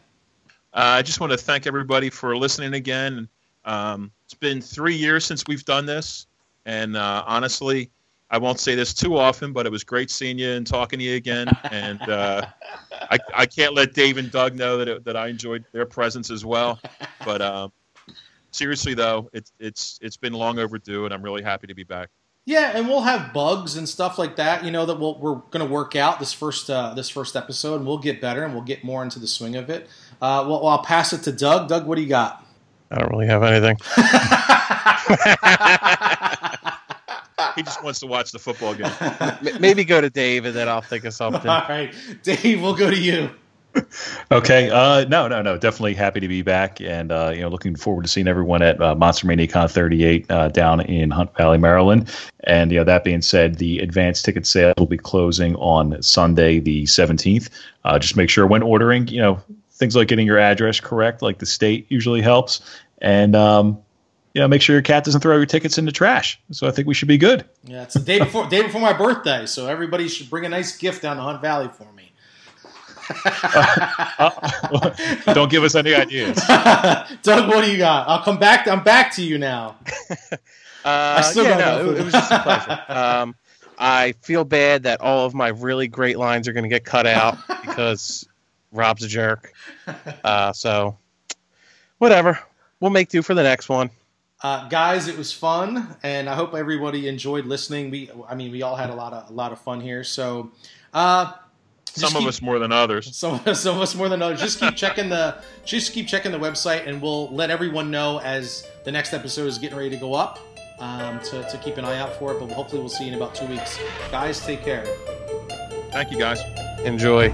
Uh, I just want to thank everybody for listening again. Um, it's been three years since we've done this. And uh, honestly, I won't say this too often, but it was great seeing you and talking to you again. And uh, I, I can't let Dave and Doug know that, it, that I enjoyed their presence as well. But um, seriously though, it's it's it's been long overdue, and I'm really happy to be back. Yeah, and we'll have bugs and stuff like that, you know, that we'll, we're going to work out this first uh, this first episode, and we'll get better, and we'll get more into the swing of it. Uh, well, I'll pass it to Doug. Doug, what do you got? I don't really have anything. He just wants to watch the football game. Maybe go to Dave, and then I'll think of something. All right. Dave, we'll go to you. Okay. Uh, no, no, no. Definitely happy to be back, and uh, you know, looking forward to seeing everyone at uh, Monster ManiaCon thirty-eight uh, down in Hunt Valley, Maryland. And you know, that being said, the advanced ticket sales will be closing on Sunday, the seventeenth. Uh, just make sure when ordering, you know, things like getting your address correct, like the state usually helps, and um, you know, make sure your cat doesn't throw your tickets in the trash. So I think we should be good. Yeah, it's the day before day before my birthday, so everybody should bring a nice gift down to Hunt Valley for me. uh, uh, don't give us any ideas. Doug, what do you got? I'll come back. To, I'm back to you now. Uh, I still yeah, no, it, it was just a pleasure. Um, I feel bad that all of my really great lines are going to get cut out because Rob's a jerk. Uh, so whatever. We'll make do for the next one. Uh, guys, it was fun, and I hope everybody enjoyed listening. We, I mean, we all had a lot of a lot of fun here. So. Uh, Some keep, of us more than others. Some, some of us more than others. Just keep checking the just keep checking the website, and we'll let everyone know as the next episode is getting ready to go up um, to, to keep an eye out for it. But hopefully we'll see you in about two weeks. Guys, take care. Thank you, guys. Enjoy.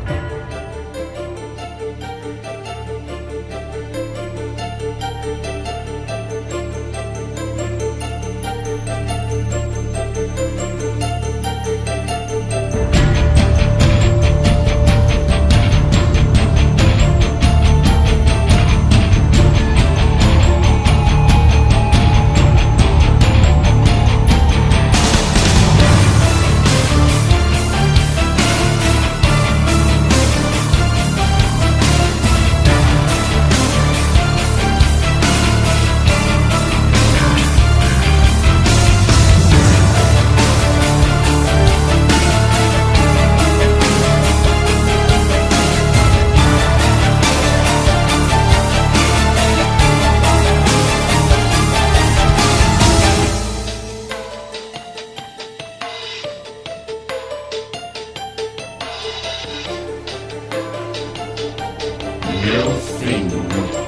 Middle finger.